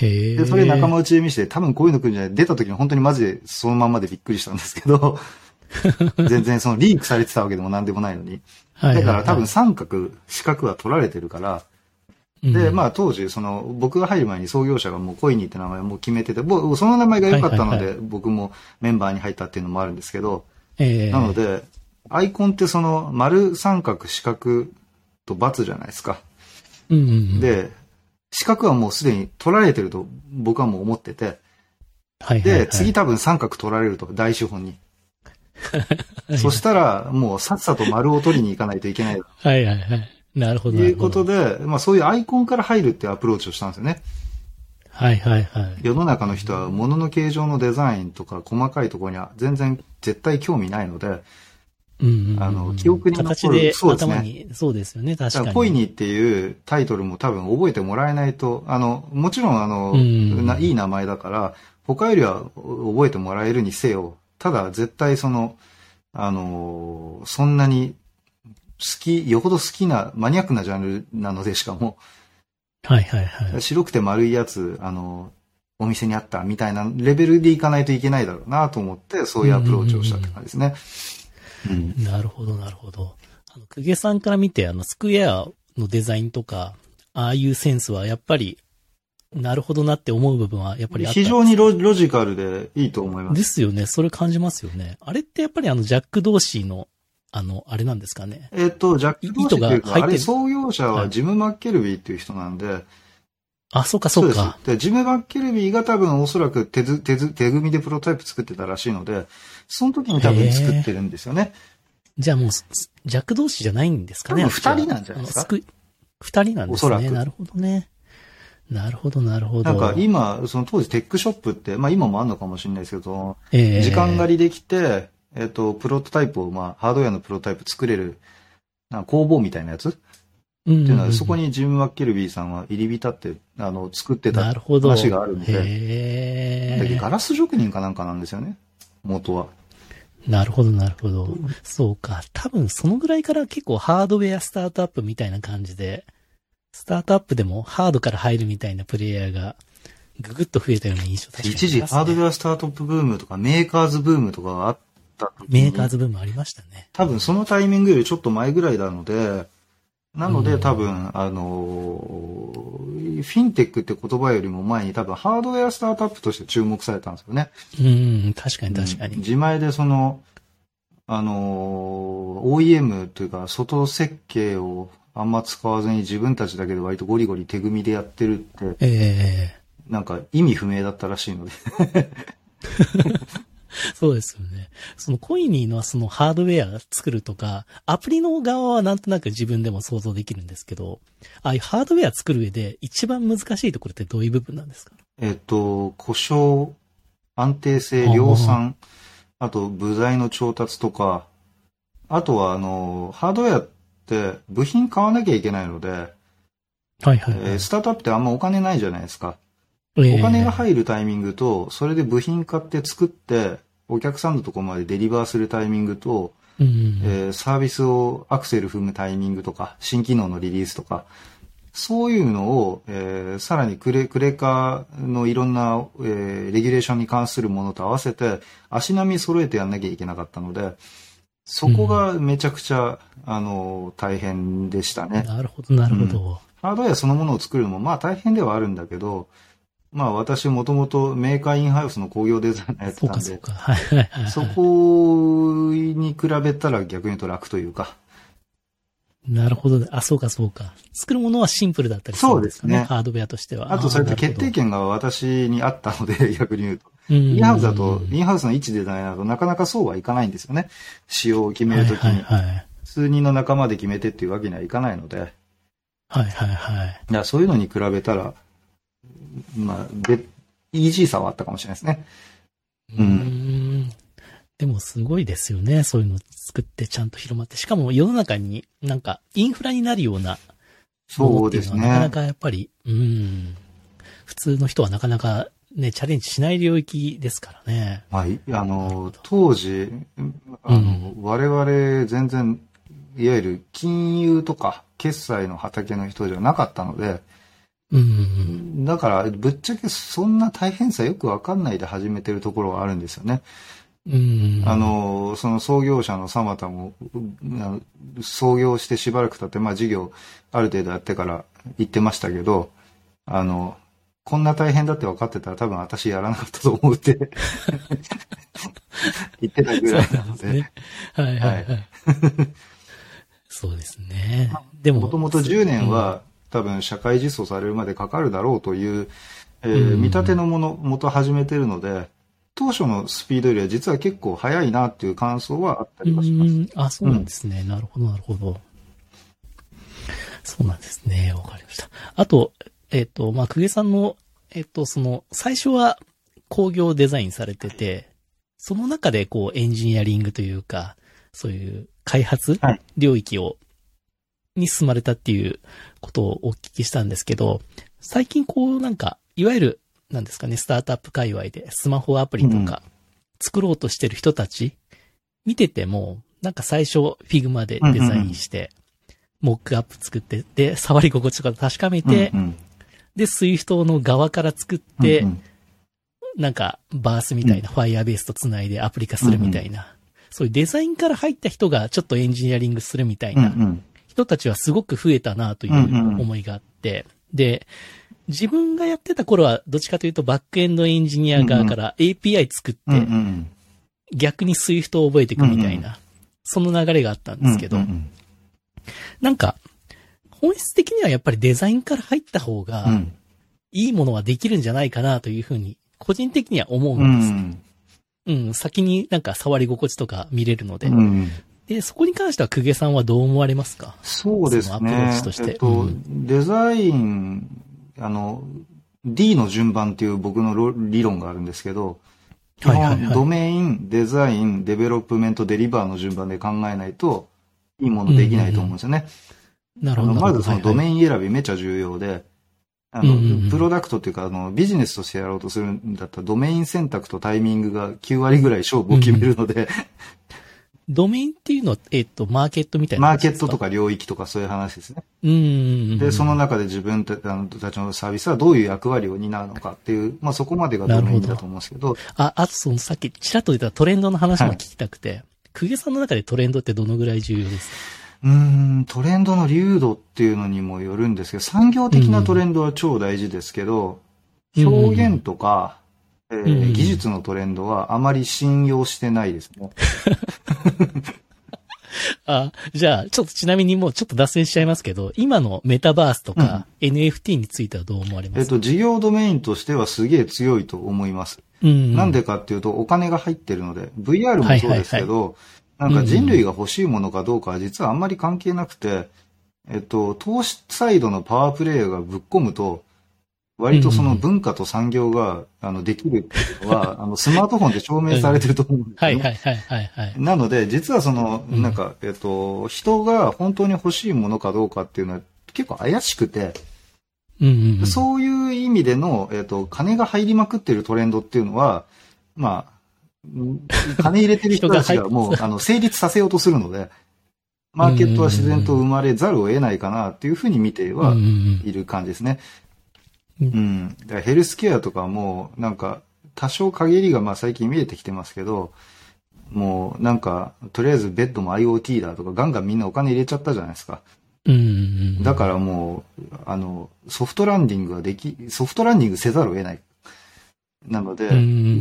で、それ仲間内で見せて、多分こういうの来るんじゃない、出た時に本当にマジでそのまんまでびっくりしたんですけど、全然そのリークされてたわけでも何でもないのに。はいはいはい、だから多分三角、四角は取られてるから、うん、で、まあ当時、その僕が入る前に創業者がもうコイニーって名前をもう決めてて、もうその名前が良かったので、はいはいはい、僕もメンバーに入ったっていうのもあるんですけど、えー、なので、アイコンってその丸、三角、四角と×じゃないですか。うんうんうん、で、四角はもうすでに取られてると僕はもう思ってて。はいはいはい、で、次多分三角取られると、大資本に。そしたら、もうさっさと丸を取りに行かないといけない。はいはいはい。なるほど。ということで、まあそういうアイコンから入るっていうアプローチをしたんですよね。はいはいはい。世の中の人は物の形状のデザインとか細かいところには全然絶対興味ないので、うんうんうん、あの、記憶に残る。そうですね。頭に。そうですよね、確かに。コイニーっていうタイトルも多分覚えてもらえないと、あの、もちろんあの、うんうんうん、ないい名前だから、他よりは覚えてもらえるにせよ、ただ絶対その、あの、そんなに好き、よほど好きな、マニアックなジャンルなのでしかも。はいはいはい。白くて丸いやつ、あの、お店にあったみたいなレベルでいかないといけないだろうなと思って、そういうアプローチをしたって感じですね。うんうんうん、なるほど、なるほど。あの、久下さんから見て、あの、スクエアのデザインとか、ああいうセンスはやっぱり、なるほどなって思う部分はやっぱりあったんですか？非常に ロ, ロジカルでいいと思います。ですよね。それ感じますよね。あれってやっぱりあの、ジャック・ドーシーの、あの、あれなんですかね。えっ、ー、と、ジャック・ドーシーというか、あれ創業者はジム・マッケルビーっていう人なんで、はいあ、そうかそうか。そうです。で、ジム・マッケルビーが多分おそらく手ず、手ず、手組みでプロトタイプ作ってたらしいので、その時に多分作ってるんですよね。じゃあもう、ジャック同士じゃないんですかね。多分二人なんじゃないですか。二人なんですね。おそらく。なるほどね。なるほど、なるほど。なんか今、その当時テックショップって、まあ今もあるのかもしれないですけど、えー、時間狩りできて、えっ、ー、と、プロトタイプを、まあハードウェアのプロトタイプ作れる、なんか工房みたいなやつっていうのは、そこにジム・マッケルビーさんは入り浸って、あの、作ってた話があるんで。へー。ガラス職人かなんかなんですよね、元は。なるほど、なるほど。そうか。多分、そのぐらいから結構ハードウェアスタートアップみたいな感じで、スタートアップでもハードから入るみたいなプレイヤーが、ぐぐっと増えたような印象ですね。一時、ハードウェアスタートアップブームとか、メーカーズブームとかがあった。メーカーズブームありましたね。多分、そのタイミングよりちょっと前ぐらいなので、なので多分、あの、フィンテックって言葉よりも前に多分ハードウェアスタートアップとして注目されたんですよね。うん、確かに確かに。自前でその、あの、オーイーエム というか外設計をあんま使わずに自分たちだけで割とゴリゴリ手組みでやってるって、えー、なんか意味不明だったらしいので。そうですよね。そのコイニーのそのハードウェア作るとか、アプリの側はなんとなく自分でも想像できるんですけど、ああいうハードウェア作る上で一番難しいところってどういう部分なんですか？えっと、故障、安定性、量産、あと部材の調達とか、あとはあの、ハードウェアって部品買わなきゃいけないので、はいはい、はいえー。スタートアップってあんまお金ないじゃないですか。お金が入るタイミングと、それで部品買って作って、お客さんのとこまでデリバーするタイミングと、うんうんえー、サービスをアクセル踏むタイミングとか、新機能のリリースとか、そういうのを、えー、さらにクレ、クレカのいろんな、えー、レギュレーションに関するものと合わせて、足並み揃えてやんなきゃいけなかったので、そこがめちゃくちゃ、うん、あの、大変でしたね。なるほど、なるほど、うん。ハードウェアそのものを作るのも、まあ大変ではあるんだけど、まあ私もともとメーカーインハウスの工業デザイナーやってたんで、そうかそうか。はいはいはい。そこに比べたら逆に言うと楽というか。なるほどね。あ、そうかそうか。作るものはシンプルだったりするんですかね。そうですね。ハードウェアとしては。あとそれって決定権が私にあったので、逆に言うと。インハウスだと、インハウスの一デザイナーだとなかなかそうはいかないんですよね。仕様を決めるときに。はいはいはい。数人の仲間で決めてっていうわけにはいかないので。はいはいはい。いや、そういうのに比べたら、まあ、で、イージーさはあったかもしれないですね。うん。うーんでもすごいですよね。そういうの作ってちゃんと広まって。しかも世の中になんかインフラになるような。そうですね。なかなかやっぱり、うん。普通の人はなかなかね、チャレンジしない領域ですからね。まあ、あの、当時、あの、うん、我々全然、いわゆる金融とか決済の畑の人じゃなかったので、うんうんうん、だから、ぶっちゃけそんな大変さよくわかんないで始めてるところはあるんですよね。うんうんうん、あの、その創業者のサマタも、創業してしばらく経って、まあ事業ある程度やってから行ってましたけど、あの、こんな大変だって分かってたら多分私やらなかったと思って、言ってたぐらいなので。ね、はいはいはい。そうですね。でも、もともとじゅうねんは、多分社会実装されるまでかかるだろうという、えー、見立てのもの、元始めてるので、当初のスピードよりは実は結構早いなっていう感想はあったりはします。うんあ、そうなんですね。うん、なるほど、なるほど。そうなんですね。わかりました。あと、えっ、ー、と、まあ、久下さんの、えっ、ー、と、その、最初は工業デザインされてて、その中でこうエンジニアリングというか、そういう開発領域を、はいに進まれたっていうことをお聞きしたんですけど、最近こうなんか、いわゆる、なんですかね、スタートアップ界隈でスマホアプリとか作ろうとしてる人たち見てても、なんか最初 Figma でデザインして、モックアップ作って、で、触り心地とか確かめて、で、Swift の側から作って、なんかバースみたいな、うん、ファイアベースとつないでアプリ化するみたいな、うんうん、そういうデザインから入った人がちょっとエンジニアリングするみたいな人たちはすごく増えたなという思いがあって、で、自分がやってた頃はどっちかというとバックエンドエンジニア側から エーピーアイ 作って、逆に Swift を覚えていくみたいな、その流れがあったんですけど、なんか、本質的にはやっぱりデザインから入った方が、いいものはできるんじゃないかなというふうに、個人的には思うんです、ね。うん、先になんか触り心地とか見れるので。うん、で、そこに関しては久下さんはどう思われますか？そうですね。アプローチとして。えっと、うん、デザイン、あの、D の順番っていう僕の理論があるんですけど、はいはいはい、ドメイン、デザイン、デベロップメント、デリバーの順番で考えないと、いいものできないと思うんですよね。うんうん、なるほど。まずそのドメイン選びめちゃ重要で、あの、うんうん、プロダクトっていうか、あの、ビジネスとしてやろうとするんだったら、ドメイン選択とタイミングがきゅうわりぐらい勝負を決めるので、うんうん。ドメインっていうのは、えっと、マーケットみたいな。マーケットとか領域とかそういう話ですね。うんうんうん、で、その中で自分たちのサービスはどういう役割を担うのかっていう、まあそこまでがドメインだと思うんですけど。あ、あとそのさっきちらっと出たトレンドの話も聞きたくて、久下さんの中でトレンドってどのぐらい重要ですか？うーん、トレンドの流度っていうのにもよるんですけど、産業的なトレンドは超大事ですけど、うん、表現とか、うんえーうん、技術のトレンドはあまり信用してないですね。あ、じゃあ、ちょっとちなみにもうちょっと脱線しちゃいますけど、今のメタバースとか エヌエフティー についてはどう思われますか？うん、えっと、事業ドメインとしてはすげえ強いと思います。うんうん、なんでかっていうと、お金が入ってるので、ブイアール もそうですけど、はいはいはい、なんか人類が欲しいものかどうかは実はあんまり関係なくて、えっと、投資サイドのパワープレイヤーがぶっ込むと、割とその文化と産業が、あの、できるっていうのは、あの、スマートフォンで証明されてると思うんですよね。はいはいはいはい。なので、実はその、なんか、えっと、人が本当に欲しいものかどうかっていうのは結構怪しくて、そういう意味での、えっと、金が入りまくってるトレンドっていうのは、まあ、金入れてる人たちがもうあの成立させようとするので、マーケットは自然と生まれざるを得ないかなっていうふうに見てはいる感じですね。うん。だからヘルスケアとかもなんか多少限りがまあ最近見えてきてますけど、もうなんかとりあえずベッドも IoT だとかガンガンみんなお金入れちゃったじゃないですか。だからもうあのソフトランディングができ、ソフトランディングせざるを得ない。なので、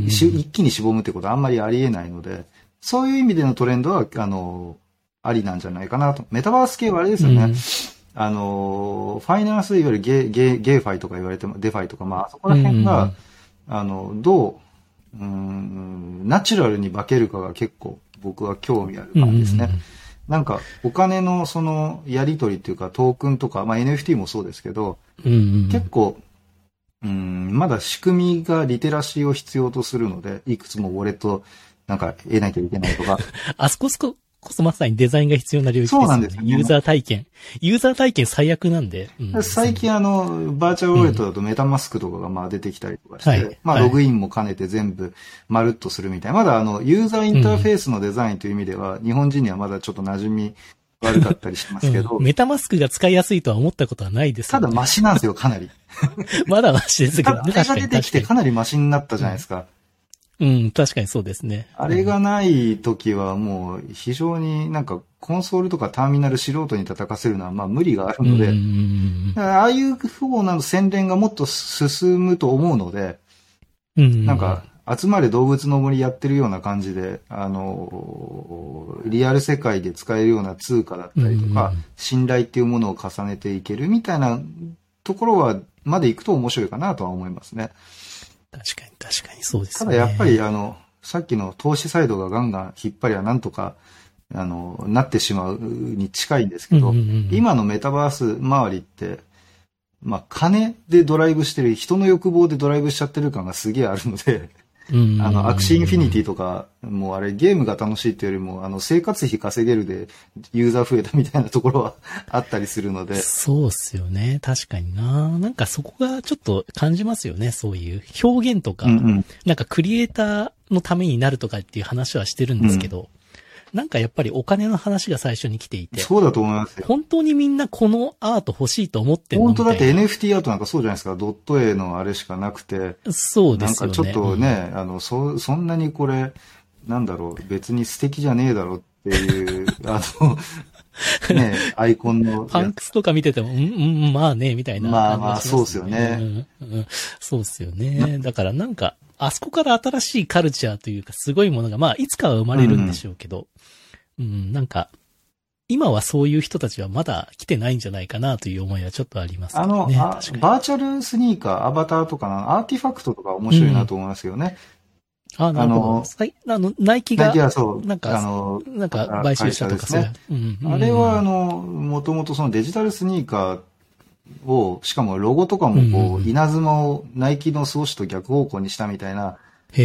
一気にしぼむってことはあんまりありえないので、そういう意味でのトレンドは、あの、ありなんじゃないかなと。メタバース系はあれですよね。うん、あの、ファイナンスでいわゆるゲ、ゲ、ゲーファイとか言われても、デファイとか、まあ、そこら辺が、うん、あの、どう、うん、ナチュラルに化けるかが結構僕は興味ある感じですね。うん、なんか、お金のその、やり取りっていうか、トークンとか、まあ エヌエフティー もそうですけど、うん、結構、うんまだ仕組みがリテラシーを必要とするので、いくつもウォレットなんか得なきゃいけないとか。あそこそここそまさにデザインが必要な領域ですよね。そうなんですよね。ユーザー体験。ユーザー体験最悪なんで。うん、最近あの、バーチャルウォレットだとメタマスクとかがまあ出てきたりとかして、うんはい、まあログインも兼ねて全部まるっとするみたいな。まだあの、ユーザーインターフェースのデザインという意味では、うん、日本人にはまだちょっと馴染み悪かったりしますけど、うん。メタマスクが使いやすいとは思ったことはないです、ね。ただマシなんですよ、かなり。まだマシですけど、ね、あれが出てきてかなりマシになったじゃないですか。うん、うん、確かにそうですね。あれがない時はもう非常になんかコンソールとかターミナル素人に叩かせるのはまあ無理があるので、うんああいう方なの洗練がもっと進むと思うので、うん、なんか集まれ動物の森やってるような感じで、あの、リアル世界で使えるような通貨だったりとか、うん、信頼っていうものを重ねていけるみたいなところは、まで行くと面白いかなとは思いますね。確かに確かにそうですね。ただやっぱりあのさっきの投資サイドがガンガン引っ張りはなんとかあのなってしまうに近いんですけど、うんうんうん、今のメタバース周りってまあ金でドライブしてる人の欲望でドライブしちゃってる感がすげえあるので、うんうんうん、あのアクシーインフィニティとかもうあれゲームが楽しいっていうよりもあの生活費稼げるでユーザー増えたみたいなところはあったりするので、そうっすよね。確かにな、なんかそこがちょっと感じますよね。そういう表現とか、うんうん、なんかクリエイターのためになるとかっていう話はしてるんですけど、うん、なんかやっぱりお金の話が最初に来ていて。そうだと思いますよ。本当にみんなこのアート欲しいと思ってるのみたいな。本当だって エヌエフティー アートなんかそうじゃないですか。ドット絵のあれしかなくて。そうですよね。なんかちょっとね、うん、あの、そ、そんなにこれ、なんだろう、別に素敵じゃねえだろっていう、あの、ね、アイコンのパンクスとか見てても、うんうんまあねみたいな、ね、まあまあそうですよね、うんうん、そうですよね。だからなんかあそこから新しいカルチャーというかすごいものがまあいつかは生まれるんでしょうけど、うん、うん、なんか今はそういう人たちはまだ来てないんじゃないかなという思いはちょっとありますね。あのあバーチャルスニーカー、アバターとかのアーティファクトとか面白いなと思いますよね。うんあ、なるほど。あの、はい、あのナイキが、ナイキはそう、なんか、あの、なんか買収したとかね。うんうん、あれは、あの、もともとそのデジタルスニーカーを、しかもロゴとかもこう、うん、稲妻をナイキの創始と逆方向にしたみたいな、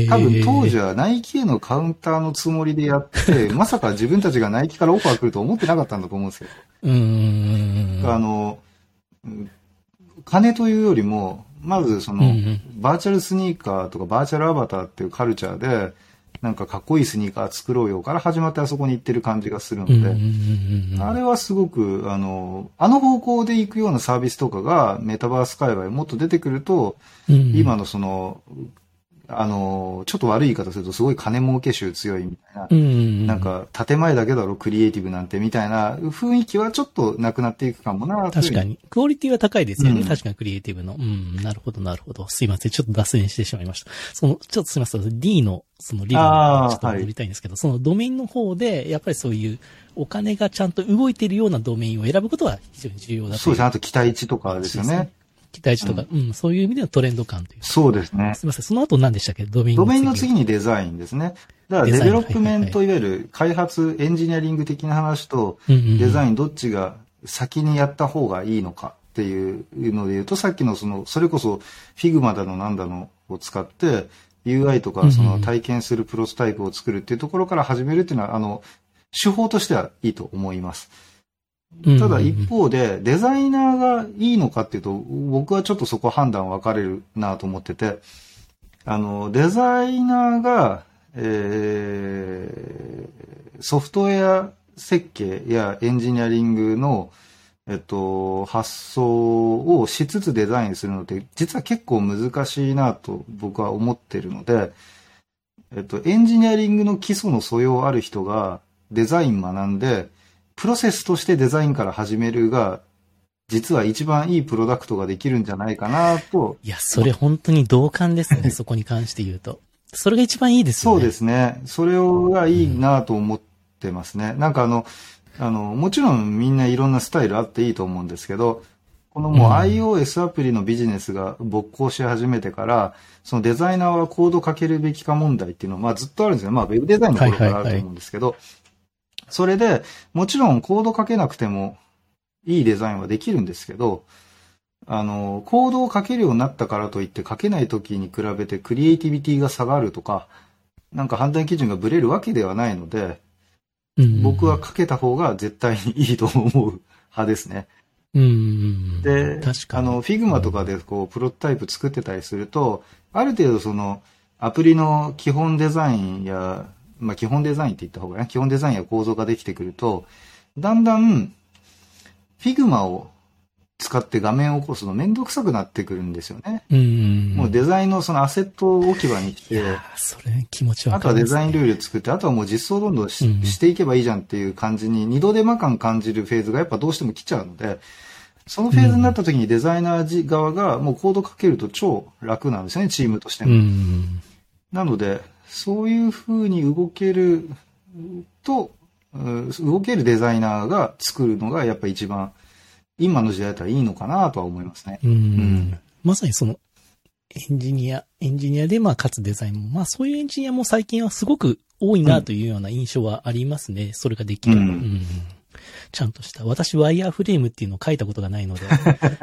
多分当時はナイキへのカウンターのつもりでやって、まさか自分たちがナイキからオファー来ると思ってなかったんだと思うんですけど。うん。あの、金というよりも、まずその、うんうん、バーチャルスニーカーとかバーチャルアバターっていうカルチャーでなんかかっこいいスニーカー作ろうよから始まってあそこに行ってる感じがするので、うんうんうんうん、あれはすごくあのあの方向で行くようなサービスとかがメタバース界隈もっと出てくると、うんうん、今のそのあのちょっと悪い言い方するとすごい金儲け臭強いみたいな、うんうんうん、なんか建前だけだろクリエイティブなんてみたいな雰囲気はちょっとなくなっていくかもな。確かにクオリティは高いですよね、うん、確かにクリエイティブの、うん、なるほどなるほど。すいませんちょっと脱線してしまいました。そのちょっとすいません D のそのリーダーちょっと戻りたいんですけど、はい、そのドメインの方でやっぱりそういうお金がちゃんと動いているようなドメインを選ぶことは非常に重要だと。そうですね。あと期待値とかですよね。期待値とか、うんうん、そういう意味でのトレンド感という。そうですね。すみません、その後何でしたっけ、ドメインの次。ドメインの次にデザインですね。だからデベロップメント、いわゆる開発、エンジニアリング的な話と、デザインどっちが先にやった方がいいのかっていうので言うと、さっきのその、それこそ Figma だのなんだのを使って、ユーアイ とかその体験するプロトタイプを作るっていうところから始めるっていうのは、あの、手法としてはいいと思います。ただ一方でデザイナーがいいのかっていうと僕はちょっとそこ判断分かれるなと思ってて、あのデザイナーが、えー、ソフトウェア設計やエンジニアリングの、えっと、発想をしつつデザインするのって実は結構難しいなと僕は思ってるので、えっと、エンジニアリングの基礎の素養ある人がデザイン学んでプロセスとしてデザインから始めるが実は一番いいプロダクトができるんじゃないかなと。いやそれ本当に同感ですねそこに関して言うとそれが一番いいですよね。そうですね。それがいいなと思ってますね、うん、なんかあのあのもちろんみんないろんなスタイルあっていいと思うんですけど、このもう iOS アプリのビジネスが勃興し始めてから、うん、そのデザイナーはコードかけるべきか問題っていうのは、まあ、ずっとあるんですよね。まあウェブデザインの頃からあると思うんですけど、はいはいはい、それでもちろんコードかけなくてもいいデザインはできるんですけど、あのコードをかけるようになったからといってかけない時に比べてクリエイティビティが下がるとかなんか判断基準がブレるわけではないので、僕はかけた方が絶対にいいと思う派ですね。うんで、確かにあの Figma とかでこうプロトタイプ作ってたりすると、ある程度そのアプリの基本デザインやまあ、基本デザインって言った方がね、基本デザインや構造ができてくると、だんだん Figma を使って画面を起こすのめんどくさくなってくるんですよね。うんもうデザインのそのアセット置き場に来て、それ気持ちわかるんですね。あとはデザインルール作って、あとはもう実装どんどん し,、うん、していけばいいじゃんっていう感じに二度手間感感じるフェーズがやっぱどうしても来ちゃうので、そのフェーズになった時にデザイナー側がもうコードかけると超楽なんですよね、チームとしても。うんなのでそういう風に動けると、動けるデザイナーが作るのがやっぱ一番今の時代だったらいいのかなとは思いますね。うん、うん、まさにそのエンジニア、エンジニアでまあかつデザインも、まあそういうエンジニアも最近はすごく多いなというような印象はありますね。うん、それができる。うんうんちゃんとした。私、ワイヤーフレームっていうのを書いたことがないので、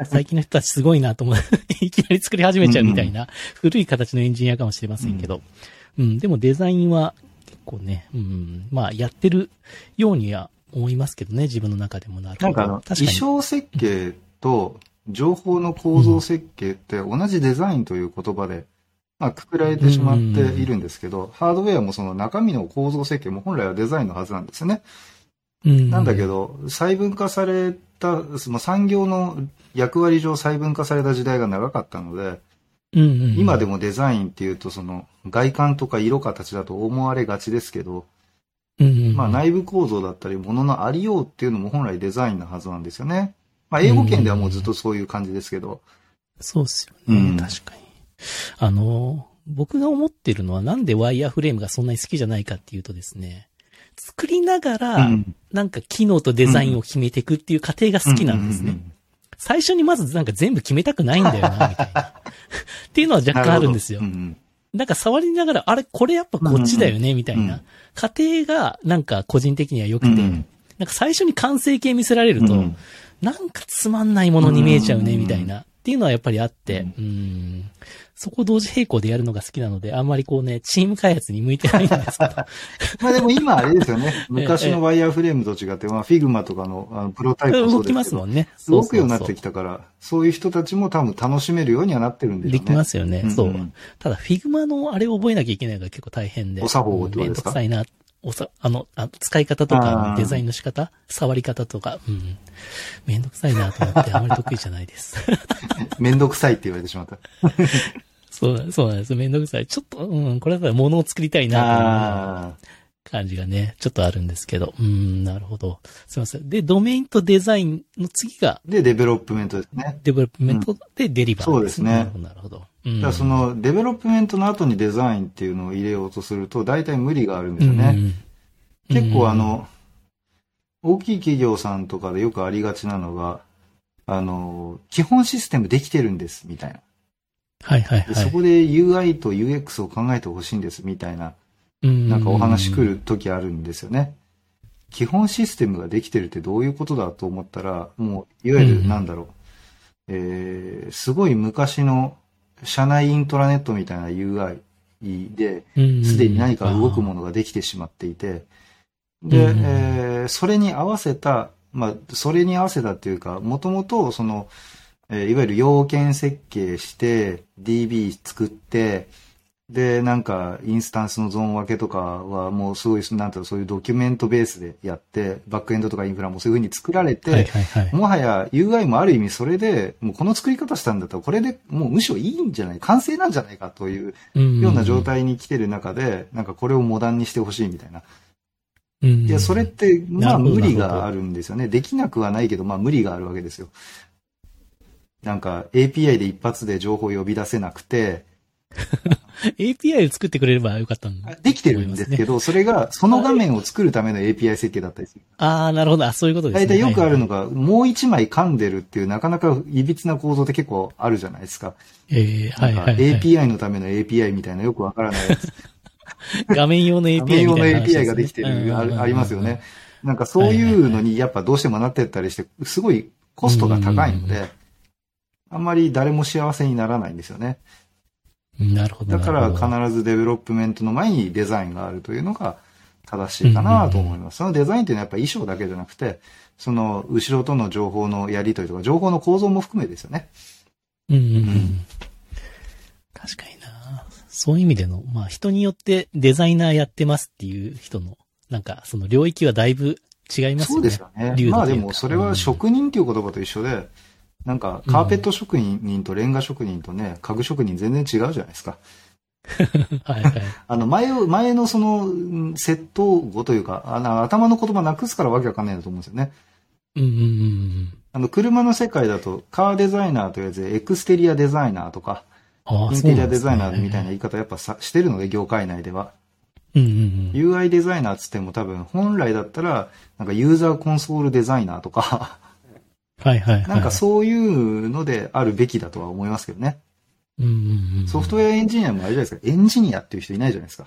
最近の人たちすごいなと思って、いきなり作り始めちゃうみたいな、古い形のエンジニアかもしれませんけど、うん、うん、でもデザインは結構ね、うん、まあやってるようには思いますけどね、自分の中でもなるほど。なんかあの、衣装設計と情報の構造設計って同じデザインという言葉でまあ、くくられてしまっているんですけど、うん、ハードウェアもその中身の構造設計も本来はデザインのはずなんですね。うん、なんだけど細分化された、その産業の役割上細分化された時代が長かったので、うんうんうん、今でもデザインっていうとその外観とか色形だと思われがちですけど、うんうんうん、まあ、内部構造だったり物のありようっていうのも本来デザインのはずなんですよね。まあ、英語圏ではもうずっとそういう感じですけど、うん、そうですよね、うん、確かに。あの僕が思ってるのは、なんでワイヤーフレームがそんなに好きじゃないかっていうとですね、作りながら、うん、なんか機能とデザインを決めていくっていう過程が好きなんですね、うんうんうんうん、最初にまずなんか全部決めたくないんだよなみたいなっていうのは若干あるんですよ、うんうん、なんか触りながらあれこれやっぱこっちだよねみたいな、うんうん、過程がなんか個人的には良くて、うんうん、なんか最初に完成形見せられると、うん、なんかつまんないものに見えちゃうねみたいな、うんうん、っていうのはやっぱりあって、うん、うーん、そこを同時並行でやるのが好きなので、あんまりこうね、チーム開発に向いてないんですけど。まあでも今あれですよね。昔のワイヤーフレームと違って、まあフィグマとかの、あのプロタイプもそうですけど。動きますもんね。そうそうそう。動くようになってきたから、そういう人たちも多分楽しめるようにはなってるんでしょうね。できますよね。うん、そう。ただフィグマのあれを覚えなきゃいけないのが結構大変で。お作法ってことですか？めんどくさいな。おさ、あの、あ、使い方とか、デザインの仕方、触り方とか、うん。めんどくさいなと思って、あまり得意じゃないです。めんどくさいって言われてしまった。そう、そうなんです。めんどくさい。ちょっと、うん、これだったら物を作りたいな、感じがね、ちょっとあるんですけど。うん、なるほど。すいません。で、ドメインとデザインの次が。で、デベロップメントですね。デベロップメントでデリバーですね。うん、そうですね。なるほど。だからそのデベロップメントの後にデザインっていうのを入れようとすると大体無理があるんですよね、うんうん、結構あの大きい企業さんとかでよくありがちなのが、あの基本システムできてるんですみたいな、はいはいはい、でそこで ユーアイ と ユーエックス を考えてほしいんですみたいな、なんかお話来る時あるんですよね。基本システムができてるってどういうことだと思ったら、もういわゆるなんだろう、うんうん、えー、すごい昔の社内イントラネットみたいな ユーアイ で、すでに何か動くものができてしまっていて、で、えー、それに合わせた、まあ、それに合わせたっていうか、もともと、その、えー、いわゆる要件設計して、ディービー 作って、で、なんか、インスタンスのゾーン分けとかは、もうすごい、なんていうの、そういうドキュメントベースでやって、バックエンドとかインフラもそういう風に作られて、はいはいはい、もはや ユーアイ もある意味それで、もうこの作り方したんだったら、これでもうむしろいいんじゃない、完成なんじゃないかというような状態に来てる中で、うんうんうん、なんかこれをモダンにしてほしいみたいな。うんうん、いや、それって、まあ無理があるんですよね。できなくはないけど、まあ無理があるわけですよ。なんか エーピーアイ で一発で情報を呼び出せなくて、エーピーアイ を作ってくれればよかったんだ。できてるんですけど、ね、それが、その画面を作るための エーピーアイ 設計だったりする。ああ、なるほど。あ、そういうことですね。大体よくあるのが、はいはい、もう一枚噛んでるっていう、なかなか歪な構造って結構あるじゃないですか。ええー、はいはい、はい。エーピーアイ のための エーピーアイ みたいなよくわからないやつ。画面用の エーピーアイ みたいな、ね。画面用の エーピーアイ ができてる、ありますよね。なんかそういうのにやっぱどうしてもなってったりして、すごいコストが高いので、あんまり誰も幸せにならないんですよね。なるほど。だから必ずデベロップメントの前にデザインがあるというのが正しいかなと思います、うんうんうん。そのデザインっていうのはやっぱり衣装だけじゃなくて、その後ろとの情報のやり取りとか、情報の構造も含めですよね。うんうんうん。うん、確かにな。そういう意味での、まあ人によってデザイナーやってますっていう人の、なんかその領域はだいぶ違いますよね。そうですよね。まあでもそれは職人っていう言葉と一緒で、なんか、カーペット職人とレンガ職人とね、うん、家具職人全然違うじゃないですか。はいはい。あの、前を、前のその、窃盗語というか、あの、頭の言葉なくすからわけわかんないんだと思うんですよね。うんうんうん。あの、車の世界だと、カーデザイナーというやつで、エクステリアデザイナーとか、インテリアデザイナーみたいな言い方やっぱさ、してるので、業界内では。うんうんうん。ユーアイ デザイナーつっても多分、本来だったら、なんかユーザーコンソールデザイナーとか、はいはいはい、なんかそういうのであるべきだとは思いますけどね、うんうんうん、ソフトウェアエンジニアもあれじゃないですか、エンジニアっていう人いないじゃないですか。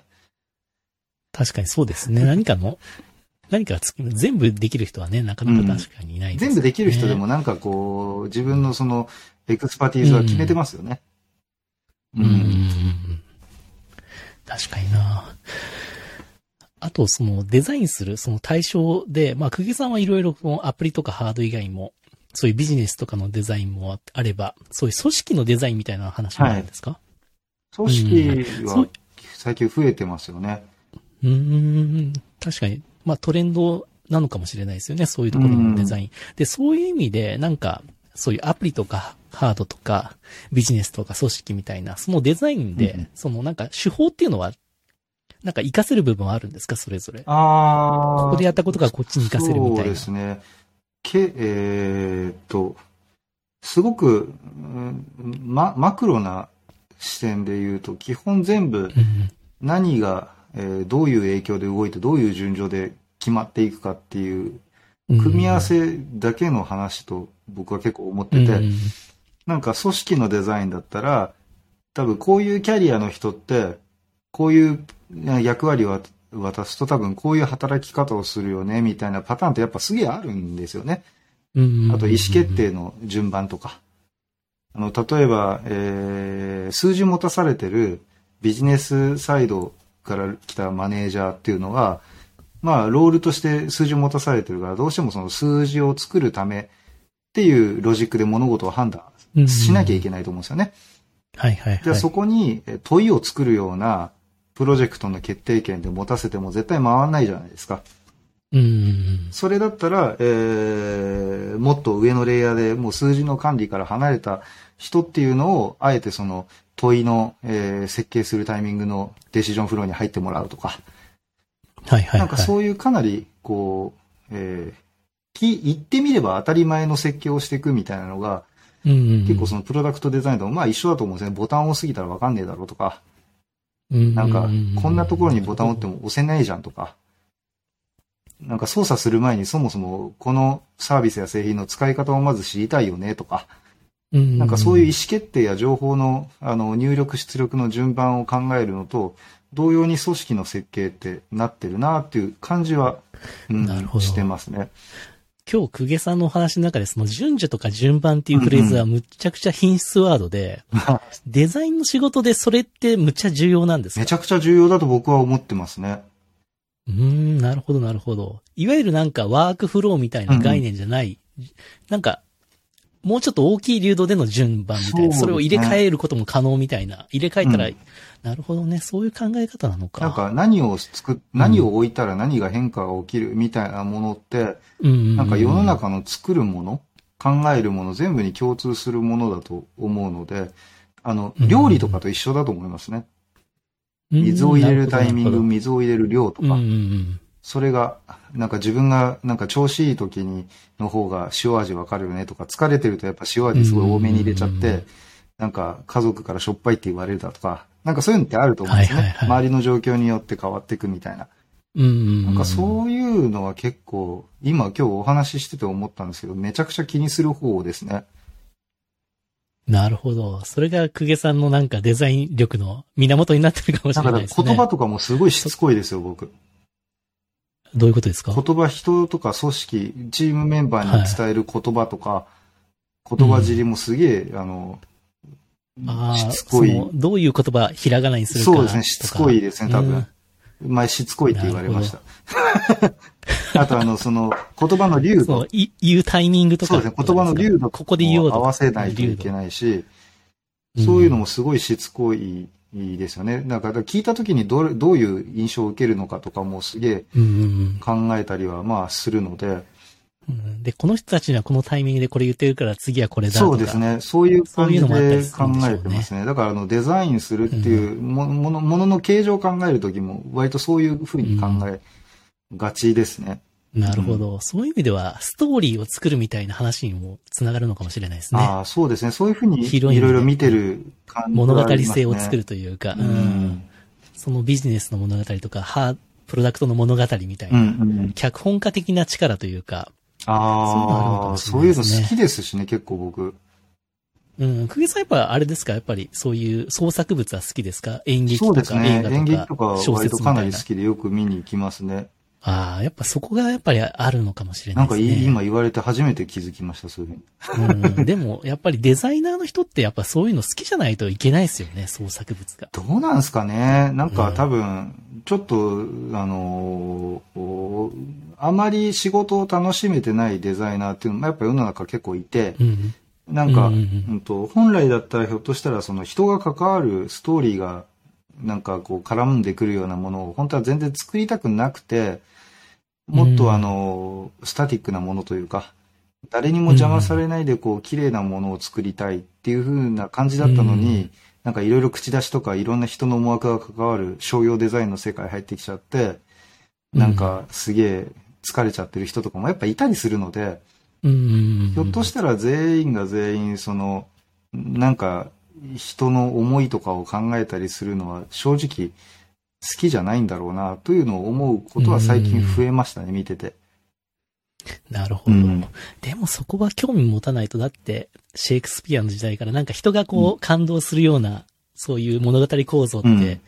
確かにそうですね。何かの何かつ全部できる人はね、なかなか確かにいないです、ね、うん、全部できる人でもなんかこう自分のそのエクスパティーズは決めてますよね。うん、うんうんうん、確かにな。あとそのデザインするその対象で、まあ久木さんはいろいろアプリとかハード以外もそういうビジネスとかのデザインもあれば、そういう組織のデザインみたいな話もあるんですか？はい、組織は最近増えてますよね。うん、うん確かに。まあトレンドなのかもしれないですよね。そういうところのデザイン。で、そういう意味で、なんか、そういうアプリとか、ハードとか、ビジネスとか組織みたいな、そのデザインで、うん、そのなんか手法っていうのは、なんか活かせる部分はあるんですか、それぞれ。ああ。ここでやったことがこっちに活かせるみたいな。そうですね。け、えー、っと、すごく、ま、マクロな視点で言うと、基本全部、何が、えー、どういう影響で動いて、どういう順序で決まっていくかっていう、組み合わせだけの話と僕は結構思ってて、うん、なんか組織のデザインだったら、多分こういうキャリアの人って、こういう役割を渡すと多分こういう働き方をするよね、みたいなパターンってやっぱすげえあるんですよね。うん、あと意思決定の順番とか。あの、例えば、えー、数字持たされてるビジネスサイドから来たマネージャーっていうのは、まあ、ロールとして数字を持たされてるから、どうしてもその数字を作るためっていうロジックで物事を判断しなきゃいけないと思うんですよね。うんうん、はいはいはい。じゃあそこに問いを作るようなプロジェクトの決定権で持たせても絶対回らないじゃないですか。うん。それだったら、えー、もっと上のレイヤーでもう数字の管理から離れた人っていうのを、あえてその問いの、えー、設計するタイミングのデシジョンフローに入ってもらうとか。はいはいはい、なんかそういうかなりこう、えー、言ってみれば当たり前の設計をしていくみたいなのが、うんうんうん、結構そのプロダクトデザインともまあ一緒だと思うんですね。ボタンを押すぎたらわかんねえだろうとか、うんうんうん、なんかこんなところにボタンを打っても押せないじゃんとか、なんか操作する前にそもそもこのサービスや製品の使い方をまず知りたいよねとか、うんうんうん、なんかそういう意思決定や情報の、あの入力出力の順番を考えるのと同様に組織の設計ってなってるなっていう感じは、うん、なるほどしてますね。今日、久下さんのお話の中で、その順序とか順番っていうフレーズはむちゃくちゃ品質ワードで、うんうん、デザインの仕事でそれってむちゃ重要なんですか？めちゃくちゃ重要だと僕は思ってますね。うーん、なるほど、なるほど。いわゆるなんかワークフローみたいな概念じゃない、うん、なんか、もうちょっと大きい流動での順番みたいな、 そうですね、それを入れ替えることも可能みたいな、入れ替えたら、うん、なるほどね、そういう考え方なのか。なんか何を作っ、何を置いたら何が変化が起きるみたいなものって、うん、なんか世の中の作るもの、考えるもの全部に共通するものだと思うので、あの料理とかと一緒だと思いますね。うん、水を入れるタイミング、水を入れる量とか。うん、それが、なんか自分が、なんか調子いい時に、の方が塩味わかるよねとか、疲れてるとやっぱ塩味すごい多めに入れちゃって、なんか家族からしょっぱいって言われるだとか、なんかそういうのってあると思うんですね。はいはいはい、周りの状況によって変わっていくみたいな。うん。なんかそういうのは結構、今今日お話ししてて思ったんですけど、めちゃくちゃ気にする方ですね。なるほど。それが久下さんのなんかデザイン力の源になってるかもしれないですね。だから言葉とかもすごいしつこいですよ、僕。どういうことですか？言葉、人とか組織、チームメンバーに伝える言葉とか、はい、言葉尻もすげえ、うん、あの、あしつこい。どういう言葉、ひらがなにするかとか。そうですね、しつこいですね、多分。うん、前、しつこいって言われました。あと、あの、その、言葉の流度。言うタイミングとか。そうですね、言葉の流度と合わせないといけないし、そういうのもすごいしつこい。いいですよね。なんか聞いた時にど、どういう印象を受けるのかとかもすげえ考えたりはまあするので、うん、でこの人たちにはこのタイミングでこれ言ってるから次はこれだとか、そうですね。そういう感じで考えてますね。だからあのデザインするっていうもの、うん、ものの形状を考える時も割とそういうふうに考えがちですね。うん、なるほど、うん。そういう意味ではストーリーを作るみたいな話にもつながるのかもしれないですね。ああ、そうですね。そういうふうにいろいろ見てる。物語性を作るというか、うんうん、そのビジネスの物語とか、ハプロダクトの物語みたいな、うんうんうん、脚本家的な力というか、ああ、そういうの好きですしね、結構僕。うん、久下さんやっぱあれですか、やっぱりそういう創作物は好きですか？演劇とか映画とか、そうですね、演劇とか割とかなり好きでよく見に行きますね。ああ、やっぱそこがやっぱりあるのかもしれないですね。なんか今言われて初めて気づきました、そういうふうに。でもやっぱりデザイナーの人ってやっぱそういうの好きじゃないといけないですよね、創作物が。どうなんですかね。なんか多分、ちょっと、うん、あの、あまり仕事を楽しめてないデザイナーっていうのもやっぱ世の中結構いて、うん、なんか、うんうんうん、と本来だったらひょっとしたらその人が関わるストーリーがなんかこう絡んでくるようなものを本当は全然作りたくなくて、もっとあの、うん、スタティックなものというか、誰にも邪魔されないでこう綺麗なものを作りたいっていう風な感じだったのに、うん、なんかいろいろ口出しとかいろんな人の思惑が関わる商用デザインの世界入ってきちゃって、なんかすげえ疲れちゃってる人とかもやっぱいたりするので、うん、ひょっとしたら全員が全員そのなんか人の思いとかを考えたりするのは正直好きじゃないんだろうなというのを思うことは最近増えましたね、見てて。なるほど、うん。でもそこは興味持たないと、だってシェイクスピアの時代からなんか人がこう感動するような、うん、そういう物語構造って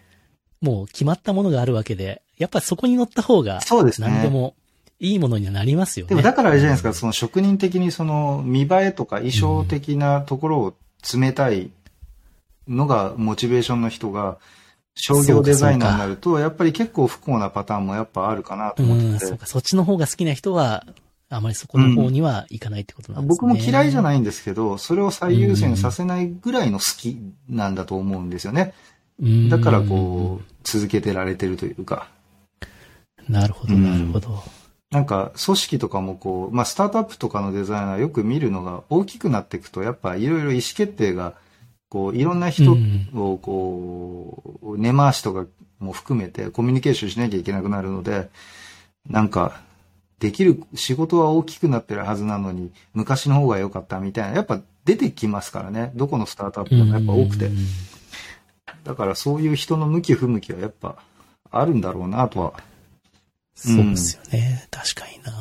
もう決まったものがあるわけで、やっぱりそこに乗った方が何でもいいものにはなりますよね。でもだからあれじゃないですか、その職人的にその見栄えとか衣装的なところを詰めたいのがモチベーションの人が商業デザイナーになるとやっぱり結構不幸なパターンもやっぱあるかなと思ってて、うん、そうか、そっちの方が好きな人はあまりそこの方にはいかないってことなんですね、うん、僕も嫌いじゃないんですけど、それを最優先させないぐらいの好きなんだと思うんですよね、うん、だからこう続けてられてるというか、うん、なるほどなるほど、うん、なんか組織とかもこう、まあ、スタートアップとかのデザイナーよく見るのが大きくなっていくとやっぱいろいろ意思決定がこういろんな人をこう根回しとかも含めてコミュニケーションしなきゃいけなくなるので、なんかできる仕事は大きくなってるはずなのに昔の方が良かったみたいなやっぱ出てきますからね、どこのスタートアップでもやっぱ多くて、だからそういう人の向き不向きはやっぱあるんだろうなとは、うん、そうですよね、確かにな。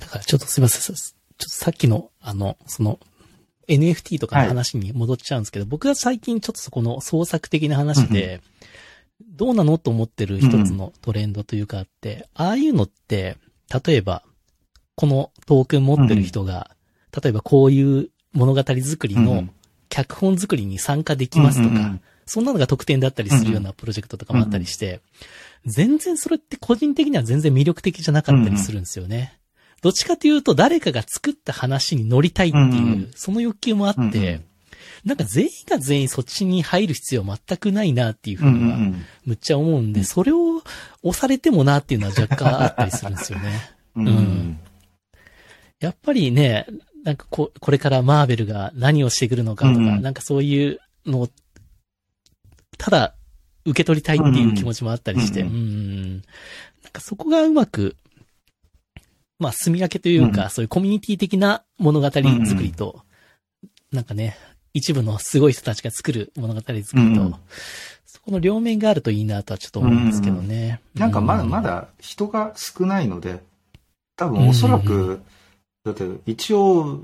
だからちょっとすいません、ちょっとさっきのあのそのエヌエフティー とかの話に戻っちゃうんですけど、はい、僕は最近ちょっとそこの創作的な話で、うん、どうなのと思ってる一つのトレンドというかあって、うん、ああいうのって、例えば、このトークン持ってる人が、うん、例えばこういう物語作りの脚本作りに参加できますとか、うん、そんなのが特典だったりするようなプロジェクトとかもあったりして、うん、全然それって個人的には全然魅力的じゃなかったりするんですよね。どっちかというと誰かが作った話に乗りたいっていう、その欲求もあって、なんか全員が全員そっちに入る必要は全くないなっていうふうには、むっちゃ思うんで、それを押されてもなっていうのは若干あったりするんですよね。うん。やっぱりね、なんかこ、これからマーベルが何をしてくるのかとか、なんかそういうのを、ただ受け取りたいっていう気持ちもあったりして、うん。なんかそこがうまく、まあ、住み分けというか、うん、そういうコミュニティ的な物語作りと、うんうん、なんかね、一部のすごい人たちが作る物語作りと、うん、そこの両面があるといいなとはちょっと思うんですけどね。うんうん、なんかまだまだ人が少ないので、多分おそらく、うんうん、だって一応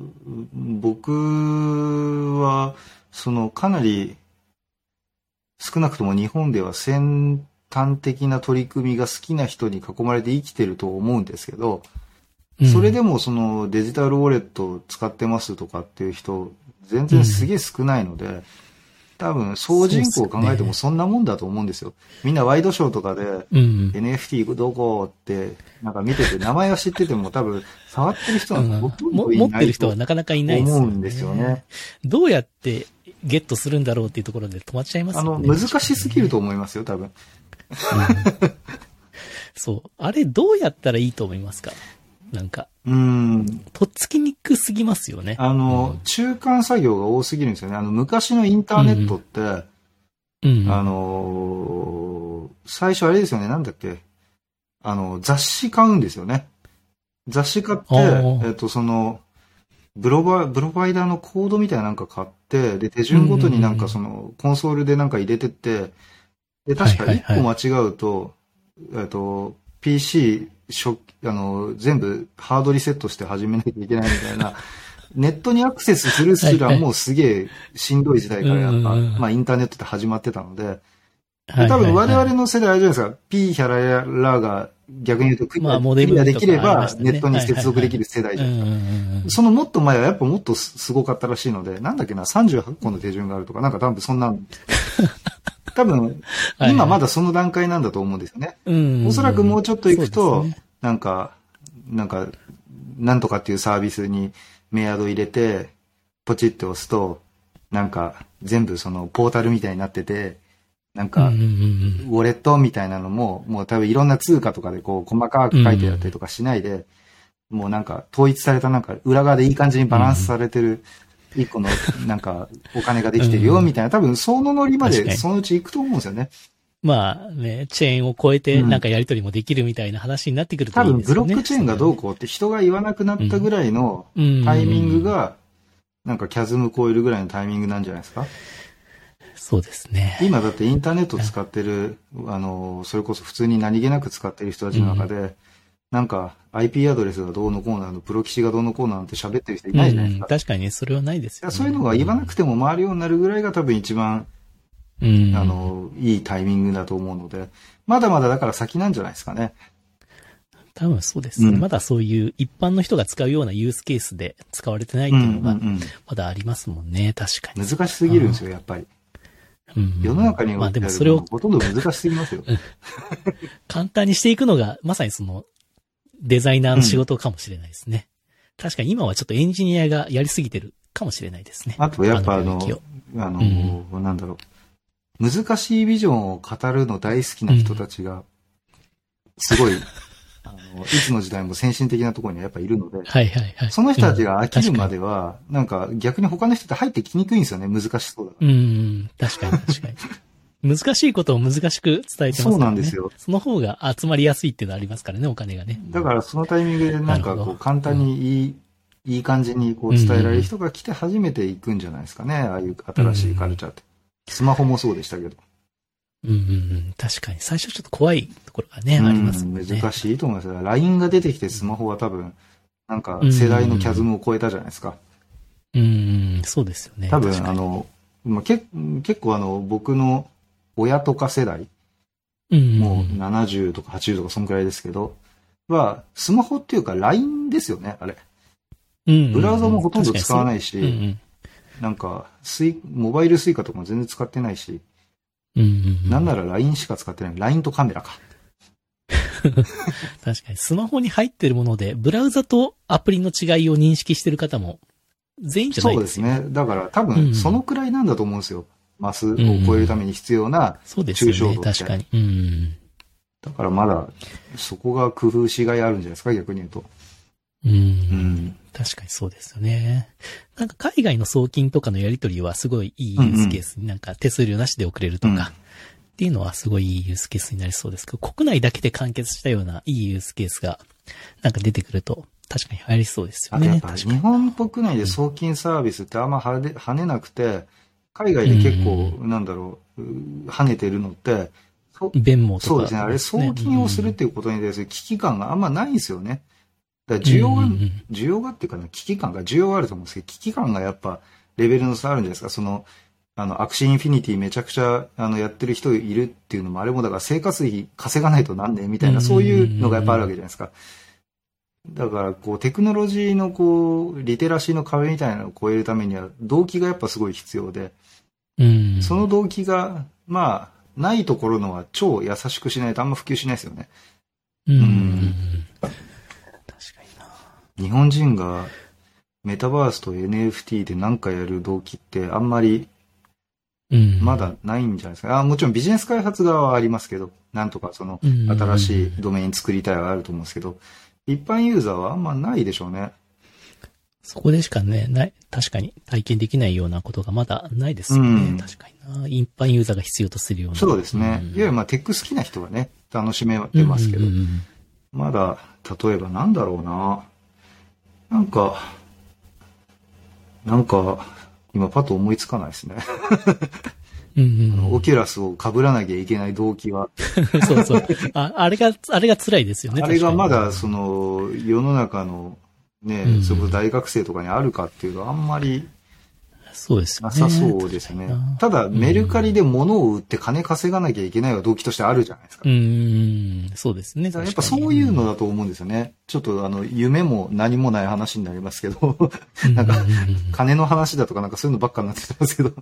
僕は、そのかなり少なくとも日本では先端的な取り組みが好きな人に囲まれて生きてると思うんですけど、それでもそのデジタルウォレットを使ってますとかっていう人全然すげえ少ないので、うん、多分総人口を考えてもそんなもんだと思うんですよ。みんなワイドショーとかで、うん、エヌエフティー どこってなんか見てて名前は知ってても多分触ってる人はほとんどいないと思うんですよね。持ってる人はなかなかいないですよね。どうやってゲットするんだろうっていうところで止まっちゃいますよね。あの難しすぎると思いますよ多分、うん、そうあれどうやったらいいと思いますか。なんか、うん、とっつきにくすぎますよね。あの、うん、中間作業が多すぎるんですよね。あの昔のインターネットって、うんうん、あのー、最初あれですよね。なんだっけ、あの雑誌買うんですよね。雑誌買って、えっとそのブロバブロバイダーのコードみたいななんか買って、で手順ごとになんかその、うんうんうん、コンソールでなんか入れてって、で確か一個間違うと、はいはいはい、えっと ピーシーあの全部ハードリセットして始めなきゃいけないみたいなネットにアクセスするすらもうすげえしんどい時代からやっぱまあインターネットって始まってたので、多分我々の世代あれじゃないですか、ピーヒャラやらが逆に言うとクリアできればネットに接続できる世代じゃないですか。そのもっと前はやっぱもっとすごかったらしいので、なんだっけなさんじゅうはっこの手順があるとかなんか多分そんな多分今まだその段階なんだと思うんですよね。おそらくもうちょっと行くとなんかなんかなんとかっていうサービスにメアド入れてポチッと押すと、なんか全部そのポータルみたいになってて、なんかウォレットみたいなのも、もう多分いろんな通貨とかでこう細かく書いてあったりとかしないで、もうなんか統一されたなんか裏側でいい感じにバランスされてる一個のなんかお金ができてるよみたいな、多分そのノリまでそのうち行くと思うんですよね。まあね、チェーンを超えてなんかやり取りもできるみたいな話になってくるといいですね。多分ブロックチェーンがどうこうって人が言わなくなったぐらいのタイミングがなんかキャズム超えるぐらいのタイミングなんじゃないですか。そうですね。今だってインターネット使ってる、あのそれこそ普通に何気なく使ってる人たちの中で、うん、なんか アイピー アドレスがどうのこうなの、プロ棋士がどうのこうなのって喋ってる人いないじゃないですか。うん、確かにね、それはないですよね。そういうのが言わなくても回るようになるぐらいが多分一番、うん、あのいいタイミングだと思うので、まだまだだから先なんじゃないですかね。多分そうですね、うん、まだそういう一般の人が使うようなユースケースで使われてないっていうのがまだありますもんね。確かに難しすぎるんですよ、やっぱり、うん、世の中には、まあ、でもそれをほとんど難しすぎますよ簡単にしていくのがまさにそのデザイナーの仕事かもしれないですね、うん、確かに今はちょっとエンジニアがやりすぎてるかもしれないですね。あとやっぱあのあの、うん、なんだろう、難しいビジョンを語るの大好きな人たちが、すごい、うん、あの、いつの時代も先進的なところにはやっぱいるので、はいはいはい、その人たちが飽きるまでは、うん、なんか逆に他の人って入ってきにくいんですよね、難しそうだから。うん、確かに確かに。難しいことを難しく伝えてますからね。そうなんですよ。その方が集まりやすいっていうのありますからね、お金がね。だからそのタイミングでなんかこう簡単にいい、うん、いい感じにこう伝えられる人が来て初めていくんじゃないですかね、ああいう新しいカルチャーって。うん、スマホもそうでしたけど。うんうんうん。確かに。最初ちょっと怖いところがね、うん、ありますもんね。難しいと思います。ライン が出てきてスマホは多分、なんか世代のキャズムを超えたじゃないですか。うん、うん、そうですよね。多分、あの、まあ、け結構あの、僕の親とか世代、うんうん、もうななじゅうとかはちじゅうとかそんくらいですけど、は、スマホっていうか ライン ですよね、あれ。うんうんうん、ブラウザもほとんど使わないし、なんかスイ、モバイルスイカとかも全然使ってないし、うんうんうん、なんなら ライン しか使ってない。ライン とカメラか。確かに、スマホに入ってるもので、ブラウザとアプリの違いを認識してる方も全員じゃないですよね。そうですね。だから多分、そのくらいなんだと思うんですよ。うんうん、マスを超えるために必要な抽象度って。そうですね、確かに、うんうん。だからまだ、そこが工夫しがいあるんじゃないですか、逆に言うと。うんうん、確かにそうですよね。なんか海外の送金とかのやり取りはすごいいいユースケースに、うんうん、なんか手数料なしで送れるとか、うん、っていうのはすごいいいユースケースになりそうですけど、国内だけで完結したようないいユースケースがなんか出てくると確かに流行りそうですよね。あ、やっぱ日本国内で送金サービスってあんま跳ね、跳ねなくて、海外で結構、うん、なんだろう、跳ねてるのって、ベンモーとか、ね。そうですね。あれ送金をするっていうことに対する危機感があんまないんですよね。だ需要が、うんうんうん、需要がっていうかね、危機感が、需要があると思うんですけど、危機感がやっぱレベルの差あるんじゃないですか。その、あの、アクシーインフィニティめちゃくちゃ、あの、やってる人いるっていうのも、あれもだから生活費稼がないとなんねみたいな、そういうのがやっぱあるわけじゃないですか。だから、こう、テクノロジーのこう、リテラシーの壁みたいなのを超えるためには、動機がやっぱすごい必要で、うんうん、その動機が、まあ、ないところのは超優しくしないとあんま普及しないですよね。うんうん、日本人がメタバースと エヌエフティー で何かやる動機ってあんまりまだないんじゃないですか。あ、もちろんビジネス開発側はありますけど、なんとかその新しいドメイン作りたいはあると思うんですけど、一般ユーザーはあんまないでしょうね。そこでしかね、ない、確かに体験できないようなことがまだないですよね。うん、確かにな。一般ユーザーが必要とするような。そうですね。いわゆるまあテック好きな人はね、楽しめてますけど、うんうんうん、まだ例えばなんだろうな。なんか、なんか、今パッと思いつかないですね。うんうん、あのオキュラスを被らなきゃいけない動機は。そうそう。あ、あれが、あれが辛いですよね。あれがまだ、その、世の中の、ね、うんうん、その大学生とかにあるかっていうのはあんまり、そうですね。なさそうですね。ただ、メルカリで物を売って金稼がなきゃいけないは動機としてあるじゃないですか。うん、そうですね。だからやっぱそういうのだと思うんですよね。ちょっとあの、夢も何もない話になりますけど、なんか、金の話だとかなんかそういうのばっかになってますけど、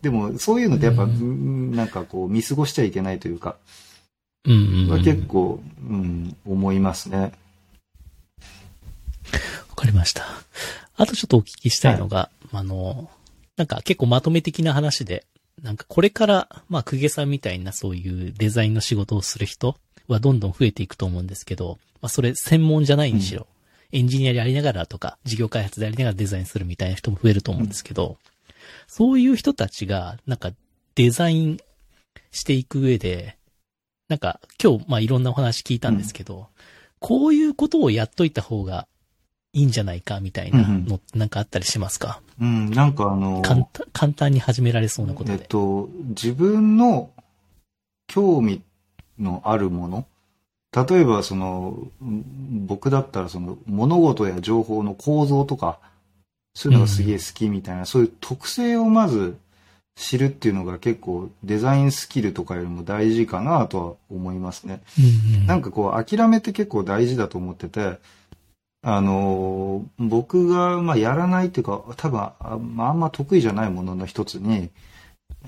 でもそういうのってやっぱ、なんかこう、見過ごしちゃいけないというか、は結構、うん、思いますね。わかりました。あとちょっとお聞きしたいのが、はい、あの、なんか結構まとめ的な話で、なんかこれから、まあ、公家さんみたいなそういうデザインの仕事をする人はどんどん増えていくと思うんですけど、まあ、それ専門じゃないにしろ、うん、エンジニアでありながらとか、事業開発でありながらデザインするみたいな人も増えると思うんですけど、うん、そういう人たちが、なんかデザインしていく上で、なんか今日、まあ、いろんなお話聞いたんですけど、うん、こういうことをやっといた方がいいんじゃないかみたいなのってなんかあったりしますか？うん、なんかあの、簡単、簡単に始められそうなことで。えっと、自分の興味のあるもの、例えばその、僕だったらその物事や情報の構造とか、そういうのがすげえ好きみたいな、うん、そういう特性をまず知るっていうのが結構デザインスキルとかよりも大事かなとは思いますね。うんうん、なんかこう諦めて結構大事だと思ってて、あの僕がまあやらないというか多分 あ, まあ、あんま得意じゃないものの一つに、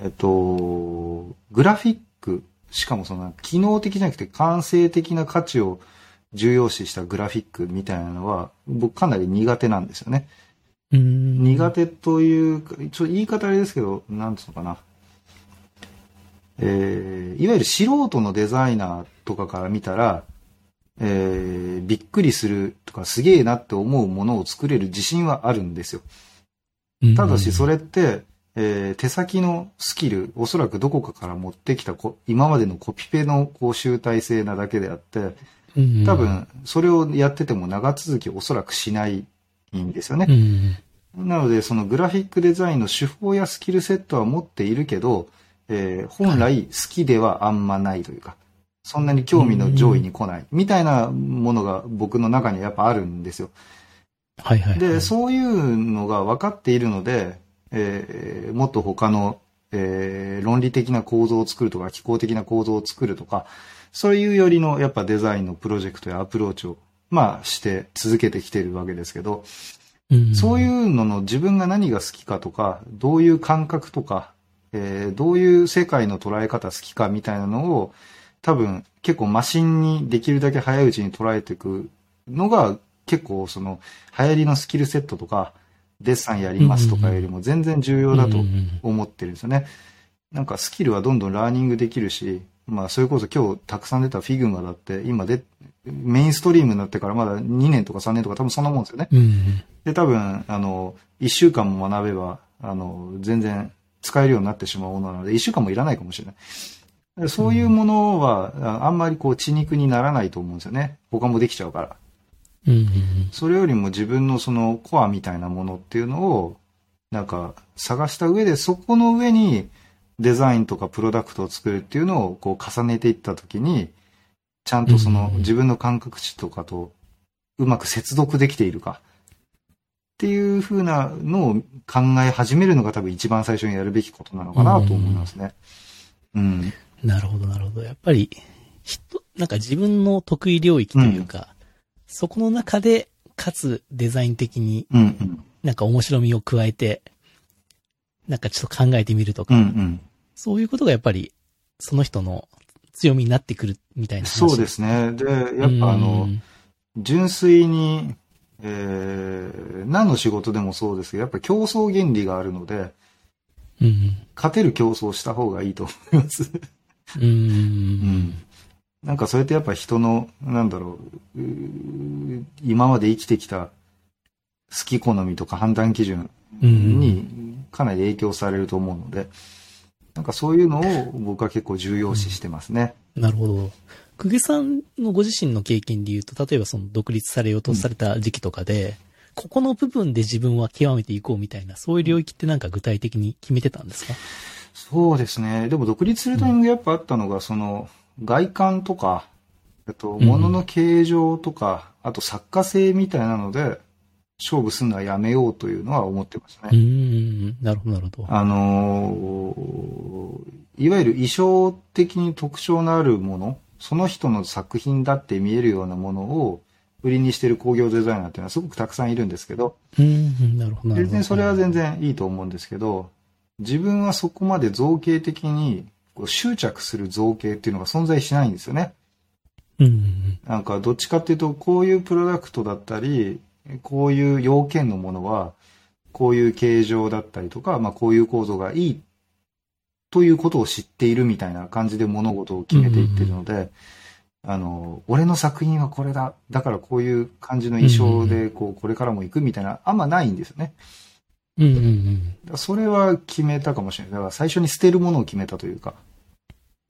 えっと、グラフィック、しかもその機能的じゃなくて感性的な価値を重要視したグラフィックみたいなのは僕かなり苦手なんですよね。うーん、苦手というかちょっと言い方あれですけど、なんつうのかな、えー、いわゆる素人のデザイナーとかから見たら、えー、びっくりするとかすげえなって思うものを作れる自信はあるんですよ。ただしそれって、えー、手先のスキル、おそらくどこかから持ってきたこ今までのコピペのこう集大成なだけであって、多分それをやってても長続きおそらくしないんですよね。なのでそのグラフィックデザインの手法やスキルセットは持っているけど、えー、本来好きではあんまないというか、そんなに興味の上位に来ないみたいなものが僕の中にはやっぱあるんですよ。はいはいはい、で、そういうのが分かっているので、えー、もっと他の、えー、論理的な構造を作るとか、機構的な構造を作るとか、そういうよりのやっぱデザインのプロジェクトやアプローチを、まあ、して続けてきているわけですけど、うん、そういうのの自分が何が好きかとか、どういう感覚とか、えー、どういう世界の捉え方好きかみたいなのを、多分結構マシンにできるだけ早いうちに捉えていくのが結構その流行りのスキルセットとかデッサンやりますとかよりも全然重要だと思ってるんですよね。なんかスキルはどんどんラーニングできるし、まあそれこそ今日たくさん出たフィグマだって今でメインストリームになってからまだにねんとかさんねんとか多分そんなもんですよね。で、多分あのいっしゅうかんも学べばあの全然使えるようになってしまうものなのでいっしゅうかんもいらないかもしれない。そういうものはあんまりこう血肉にならないと思うんですよね。他もできちゃうから、うんうんうん、それよりも自分のそのコアみたいなものっていうのをなんか探した上で、そこの上にデザインとかプロダクトを作るっていうのをこう重ねていったときに、ちゃんとその自分の感覚値とかとうまく接続できているかっていう風なのを考え始めるのが多分一番最初にやるべきことなのかなと思いますね。うん、うん、なるほど、なるほど。やっぱり、人、なんか自分の得意領域というか、うん、そこの中で、かつデザイン的に、なんか面白みを加えて、なんかちょっと考えてみるとか、うんうん、そういうことがやっぱり、その人の強みになってくるみたいな話。そうですね。で、やっぱあの、うん、純粋に、えー、何の仕事でもそうですけど、やっぱ競争原理があるので、うん、勝てる競争をした方がいいと思います。うんうん、なんかそれってやっぱ人のなんだろう、今まで生きてきた好き好みとか判断基準にかなり影響されると思うので、なんかそういうのを僕は結構重要視してますね。うん、なるほど。久下さんのご自身の経験で言うと、例えばその独立されようとされた時期とかで、うん、ここの部分で自分は極めていこうみたいな、そういう領域ってなんか具体的に決めてたんですか？そうですね。でも独立するタイミングやっぱあったのが、うん、その外観とか、えっと、物の形状とか、うん、あと作家性みたいなので、勝負するのはやめようというのは思ってましたね。うん、なるほど、なるほど。あのー、いわゆる衣装的に特徴のあるもの、その人の作品だって見えるようなものを売りにしてる工業デザイナーっていうのはすごくたくさんいるんですけど、うん、なるほど、なるほど。別にそれは全然いいと思うんですけど、自分はそこまで造形的にこう執着する造形っていうのが存在しないんですよね。うんうんうん、なんかどっちかっていうと、こういうプロダクトだったり、こういう要件のものはこういう形状だったりとか、まあ、こういう構造がいいということを知っているみたいな感じで物事を決めていってるので、うんうんうん、あの俺の作品はこれだ、だからこういう感じの衣装でこうこれからも行くみたいなあんまないんですよね、うんうんうん、だそれは決めたかもしれない。だから最初に捨てるものを決めたというか、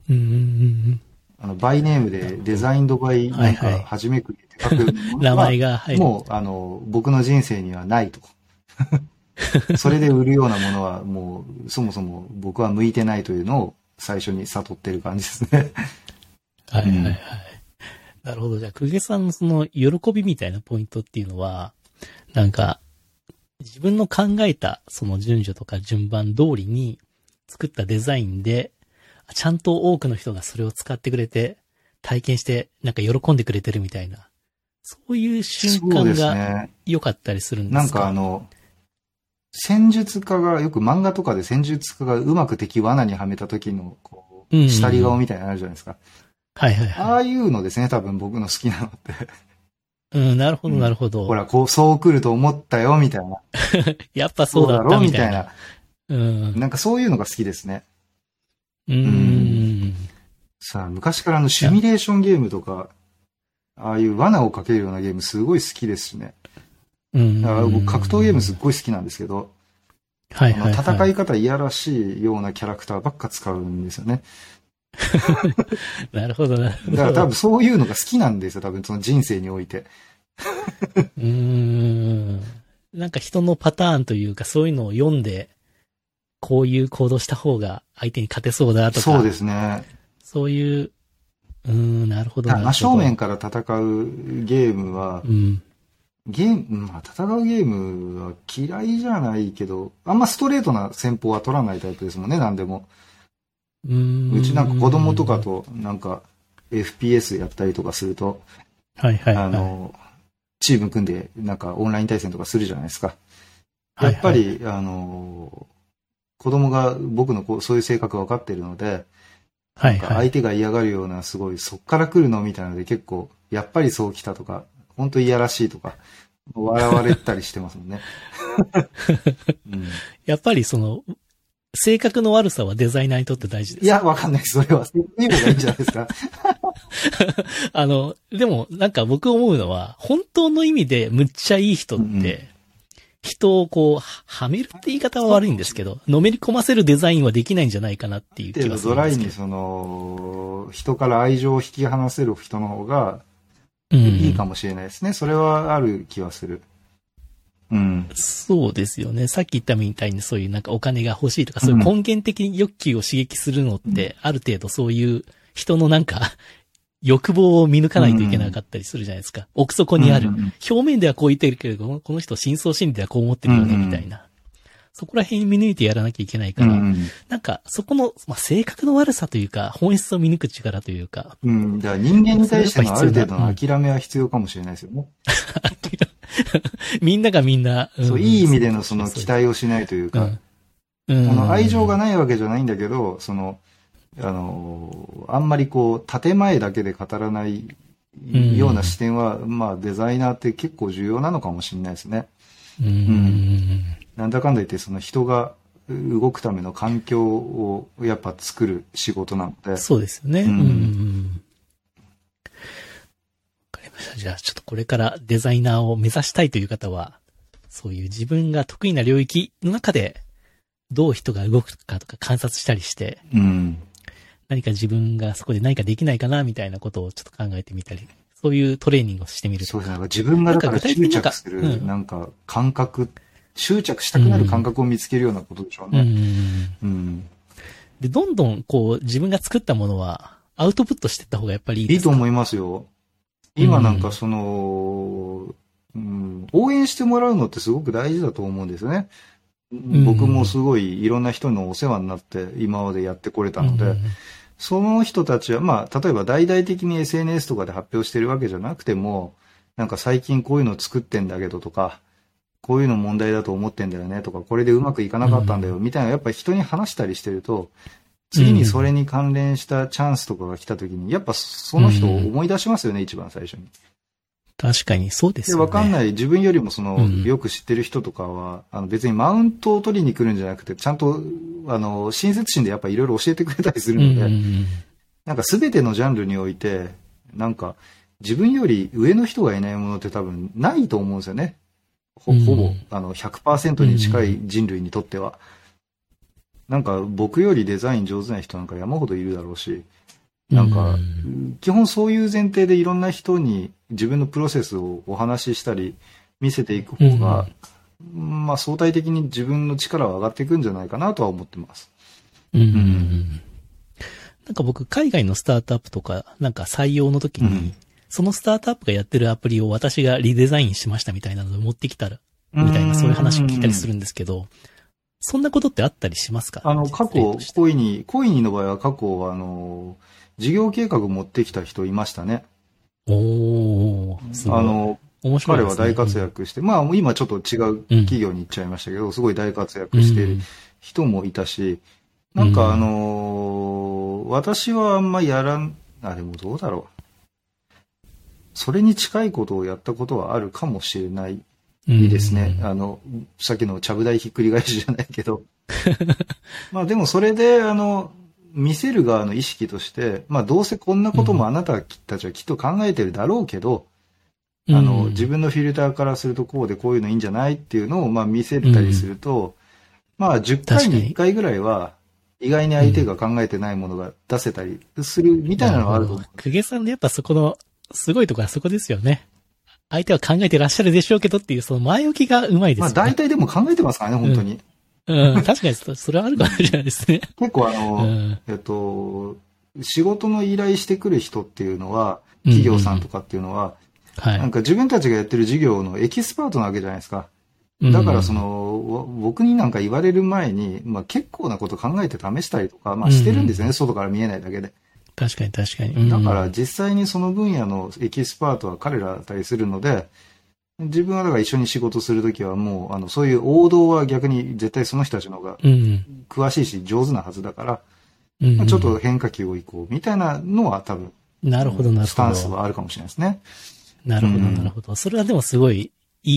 うんうんうん、あのバイネームでデザインドバイなんか初めくりって書く名前が入る、もうあの僕の人生にはないとそれで売るようなものはもうそもそも僕は向いてないというのを最初に悟ってる感じですねはいはいはい、うん、なるほど。じゃあ久下さんのその喜びみたいなポイントっていうのはなんか自分の考えたその順序とか順番通りに作ったデザインでちゃんと多くの人がそれを使ってくれて体験してなんか喜んでくれてるみたいな、そういう瞬間が良かったりするんですか？そうですね、なんかあの戦術家がよく漫画とかで戦術家がうまく敵罠にはめた時のこう下り顔みたいなのあるじゃないですか、うんうん、はいはいはい、ああいうのですね多分僕の好きなのってうん、なるほどなるほど、うん、ほらこうそう来ると思ったよみたいなやっぱそうだったみたいな、うん、なんかそういうのが好きですね。うーん、うん、さあ昔からのシミュレーションゲームとかああいう罠をかけるようなゲームすごい好きですしね。だから僕格闘ゲームすっごい好きなんですけど、はいはいはい、戦い方いやらしいようなキャラクターばっか使うんですよねなるほどなるほど。だから多分そういうのが好きなんですよ多分その人生においてうーん、なんか人のパターンというかそういうのを読んでこういう行動した方が相手に勝てそうだとか、そうですね、そういう、うーん、なるほどなるほど。真正面から戦うゲームは、うんゲーム、まあ、戦うゲームは嫌いじゃないけど、あんまストレートな戦法は取らないタイプですもんね、何でも。うーん。うちなんか子供とかとなんか エフピーエス やったりとかすると、はいはいはい、あのチーム組んでなんかオンライン対戦とかするじゃないですか。やっぱり、はいはい、あの子供が僕のこうそういう性格分かってるので、はいはい、相手が嫌がるようなすごいそっから来るのみたいなので結構やっぱりそう来たとか。本当にいやらしいとか笑われたりしてますもんね、うん、やっぱりその性格の悪さはデザイナーにとって大事です。いやわかんないそれはそういうのがいいんじゃないですかあのでもなんか僕思うのは本当の意味でむっちゃいい人って、うんうん、人をこうはめるって言い方は悪いんですけどのめり込ませるデザインはできないんじゃないかなっていう気がするんですけど、ドライにその人から愛情を引き離せる人の方がいいかもしれないですね、うん。それはある気はする。うん。そうですよね。さっき言ったみたいにそういうなんかお金が欲しいとか、そういう根源的欲求を刺激するのって、うん、ある程度そういう人のなんか欲望を見抜かないといけなかったりするじゃないですか。うん、奥底にある、うん。表面ではこう言ってるけれども、この人深層心理ではこう思ってるよね、みたいな、うん。そこら辺見抜いてやらなきゃいけないから、うん、なんかそこの、まあ、性格の悪さというか本質を見抜く力というか、うん、だから人間に対してのある程度の諦めは必要かもしれないですよね。うん、みんながみんな、うん、そういい意味でのその期待をしないというか、うんうん、この愛情がないわけじゃないんだけど、そのあのあんまりこう建前だけで語らないような視点は、うん、まあデザイナーって結構重要なのかもしれないですね。うんうん、なんだかんだ言ってその人が動くための環境をやっぱ作る仕事なので。そうですよね。うんうんうん、わかりました。じゃあちょっとこれからデザイナーを目指したいという方は、そういう自分が得意な領域の中でどう人が動くかとか観察したりして、うん、何か自分がそこで何かできないかなみたいなことをちょっと考えてみたり。そういうトレーニングをしてみるとか。そうですね。自分がだから執着する、なんか、うん、なんか感覚、執着したくなる感覚を見つけるようなことでしょうね。うんうん、で、どんどんこう自分が作ったものはアウトプットしていった方がやっぱりいいですか？いいと思いますよ。今なんかその、うん、応援してもらうのってすごく大事だと思うんですよね。僕もすごいいろんな人のお世話になって今までやってこれたので、うんうん、その人たちは、まあ、例えば大々的に エスエヌエス とかで発表してるわけじゃなくても、なんか最近こういうの作ってんだけどとか、こういうの問題だと思ってんだよねとか、これでうまくいかなかったんだよみたいな、やっぱり人に話したりしてると、次にそれに関連したチャンスとかが来た時に、やっぱその人を思い出しますよね、一番最初に。確かにそうですよね。わかんない自分よりもその、うん、よく知ってる人とかはあの別にマウントを取りに来るんじゃなくてちゃんとあの親切心でやっぱいろいろ教えてくれたりするので、うんうん、なんか全てのジャンルにおいてなんか自分より上の人がいないものって多分ないと思うんですよね。ほ, ほぼ、うん、あの ひゃくパーセント に近い人類にとっては、うん、なんか僕よりデザイン上手な人なんか山ほどいるだろうし、なんか基本そういう前提でいろんな人に自分のプロセスをお話ししたり見せていく方が、うん、まあ相対的に自分の力は上がっていくんじゃないかなとは思ってます。うんうん、なんか僕海外のスタートアップとかなんか採用の時に、うん、そのスタートアップがやってるアプリを私がリデザインしましたみたいなのを持ってきたらみたいなそういう話を聞いたりするんですけど、そんなことってあったりしますか？あの過去コイニーコイニーの場合は過去はあの事業計画を持ってきた人いましたね。おー、すごい。あの、面白いですね。彼は大活躍して、まあ今ちょっと違う企業に行っちゃいましたけど、うん、すごい大活躍してる人もいたし、うん、なんかあのー、私はあんまやらん、あ、でもどうだろう。それに近いことをやったことはあるかもしれないですね。うん、あの、さっきのちゃぶ台ひっくり返しじゃないけど。まあでもそれで、あの、見せる側の意識として、まあどうせこんなこともあなたたちはきっと考えてるだろうけど、うん、あの、自分のフィルターからするとこうでこういうのいいんじゃないっていうのをまあ見せたりすると、うん、まあじゅっかいにいっかいぐらいは意外に相手が考えてないものが出せたりするみたいなのがあると思う。久下さんのやっぱそこのすごいところはそこですよね。相手は考えてらっしゃるでしょうけどっていうその前置きがうまいですよね。まあ大体でも考えてますからね、本当に。うんうん、確かにそれはあるかもしれないですね。結構あの、うん、えっと、仕事の依頼してくる人っていうのは、企業さんとかっていうのは、うんうん、なんか自分たちがやってる事業のエキスパートなわけじゃないですか。だからその、うん、僕になんか言われる前に、まあ結構なこと考えて試したりとか、まあしてるんですよね、うん、外から見えないだけで。確かに確かに。うん、だから実際にその分野のエキスパートは彼らだったりするので、自分はだから一緒に仕事するときはもうあのそういう王道は逆に絶対その人たちの方が詳しいし上手なはずだから、うんうん、まあ、ちょっと変化球をいこうみたいなのは多分なるほどなるほどスタンスはあるかもしれないですね。なるほどなるほど、うん、それはでもすごいい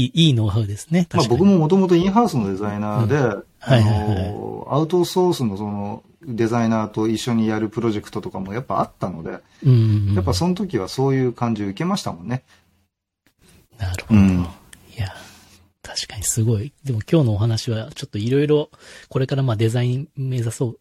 いいいノウハウですね。確かに、まあ、僕ももともとインハウスのデザイナーで、うんうん、はいはいはい、あのアウトソースのそのデザイナーと一緒にやるプロジェクトとかもやっぱあったので、うんうん、やっぱその時はそういう感じを受けましたもんね。なるほど、うん。いや、確かにすごい。でも今日のお話はちょっといろいろ、これからまあデザイン目指そう、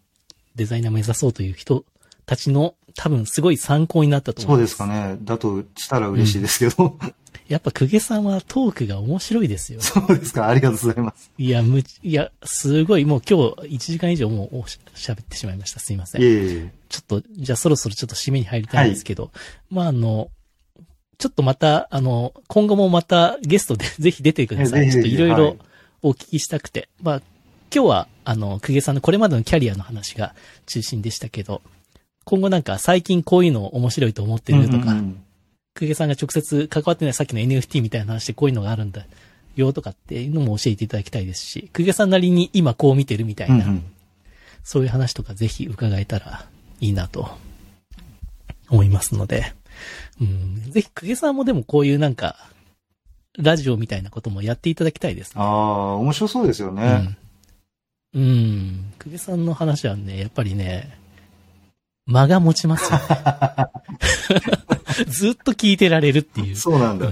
デザイナー目指そうという人たちの多分すごい参考になったと思います。そうですかね。だとしたら嬉しいですけど。うん、やっぱ久下さんはトークが面白いですよ。そうですか。ありがとうございます。いや、む、いや、すごい。もう今日いちじかん以上もう喋ってしまいました。すいません。いえいえ。ちょっと、じゃあそろそろちょっと締めに入りたいんですけど、はい、まああの、ちょっとまた、あの、今後もまたゲストでぜひ出てください。ちょっといろいろお聞きしたくて。はい、まあ、今日は、あの、久下さんのこれまでのキャリアの話が中心でしたけど、今後なんか最近こういうの面白いと思ってるとか、うんうんうん、久下さんが直接関わってないさっきの エヌエフティー みたいな話でこういうのがあるんだよとかっていうのも教えていただきたいですし、久下さんなりに今こう見てるみたいな、うんうん、そういう話とかぜひ伺えたらいいなと思いますので、うん、ぜひ久下さんもでもこういうなんかラジオみたいなこともやっていただきたいですね。ああ、面白そうですよね。うん、うん、久下さんの話はねやっぱりね間が持ちますよね。ずっと聞いてられるっていう。そうなんだ、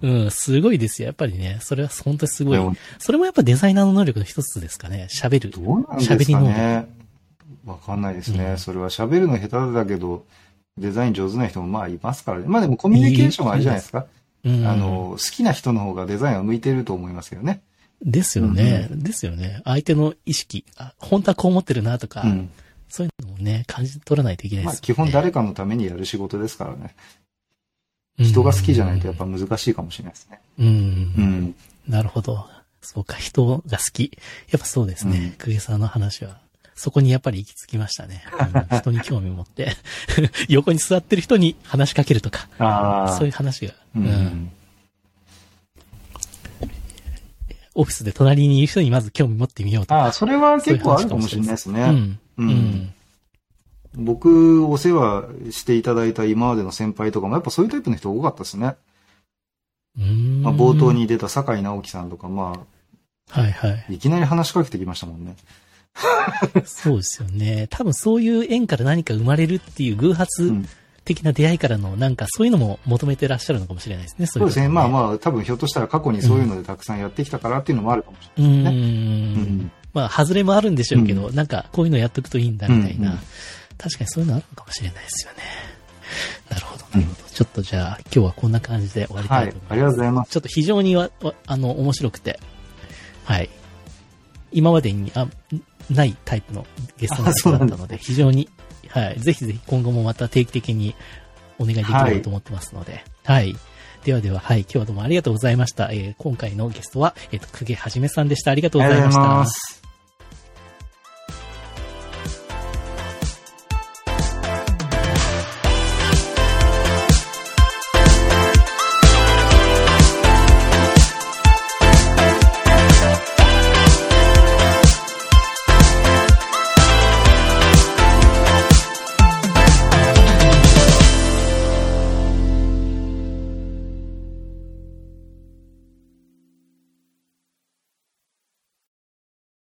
うん、うん、すごいですよやっぱりね。それは本当にすごい。それもやっぱデザイナーの能力の一つですかね。喋る、どうなんですかね。喋り能力わかんないですね、うん、それは喋るの下手だけどデザイン上手な人もまあいますからね。まあでもコミュニケーションはあれじゃないですか。いいです。うん、あの、好きな人の方がデザインは向いてると思いますけどね。ですよね。うん、ですよね。相手の意識、あ、本当はこう思ってるなとか、うん、そういうのもね、感じ取らないといけないですよね。まあ基本誰かのためにやる仕事ですからね。人が好きじゃないとやっぱ難しいかもしれないですね。うん。うん、なるほど。そうか、人が好き。やっぱそうですね。久下さんの話は。そこにやっぱり行き着きましたね。人に興味持って横に座ってる人に話しかけるとか、あ、そういう話が、うんうん、オフィスで隣にいる人にまず興味持ってみようとか、あ、それは結構あるかもしれないですね。うんうんうん、僕お世話していただいた今までの先輩とかもやっぱそういうタイプの人多かったですね。まあ、冒頭に出た坂井直樹さんとか、まあ、はいはい。いきなり話しかけてきましたもんね。そうですよね。多分そういう縁から何か生まれるっていう偶発的な出会いからの、なんかそういうのも求めてらっしゃるのかもしれないですね。そういうことね。そうですね。まあまあ、多分ひょっとしたら過去にそういうのでたくさんやってきたからっていうのもあるかもしれないですね。うんうん、まあ、外れもあるんでしょうけど、うん、なんかこういうのやっとくといいんだみたいな。うんうん、確かにそういうのあるのかもしれないですよね。なるほど、なるほど。うん、ちょっとじゃあ、今日はこんな感じで終わりたいと思います。はい、ありがとうございます。ちょっと非常にわあの面白くて、はい。今までにあないタイプのゲストの方だったので、非常に、はい。ぜひぜひ今後もまた定期的にお願いできればと思ってますので、はい。はい、ではでは、はい。今日はどうもありがとうございました。えー、今回のゲストは、えっと、久下はじめさんでした。ありがとうございました。ありがとうございます。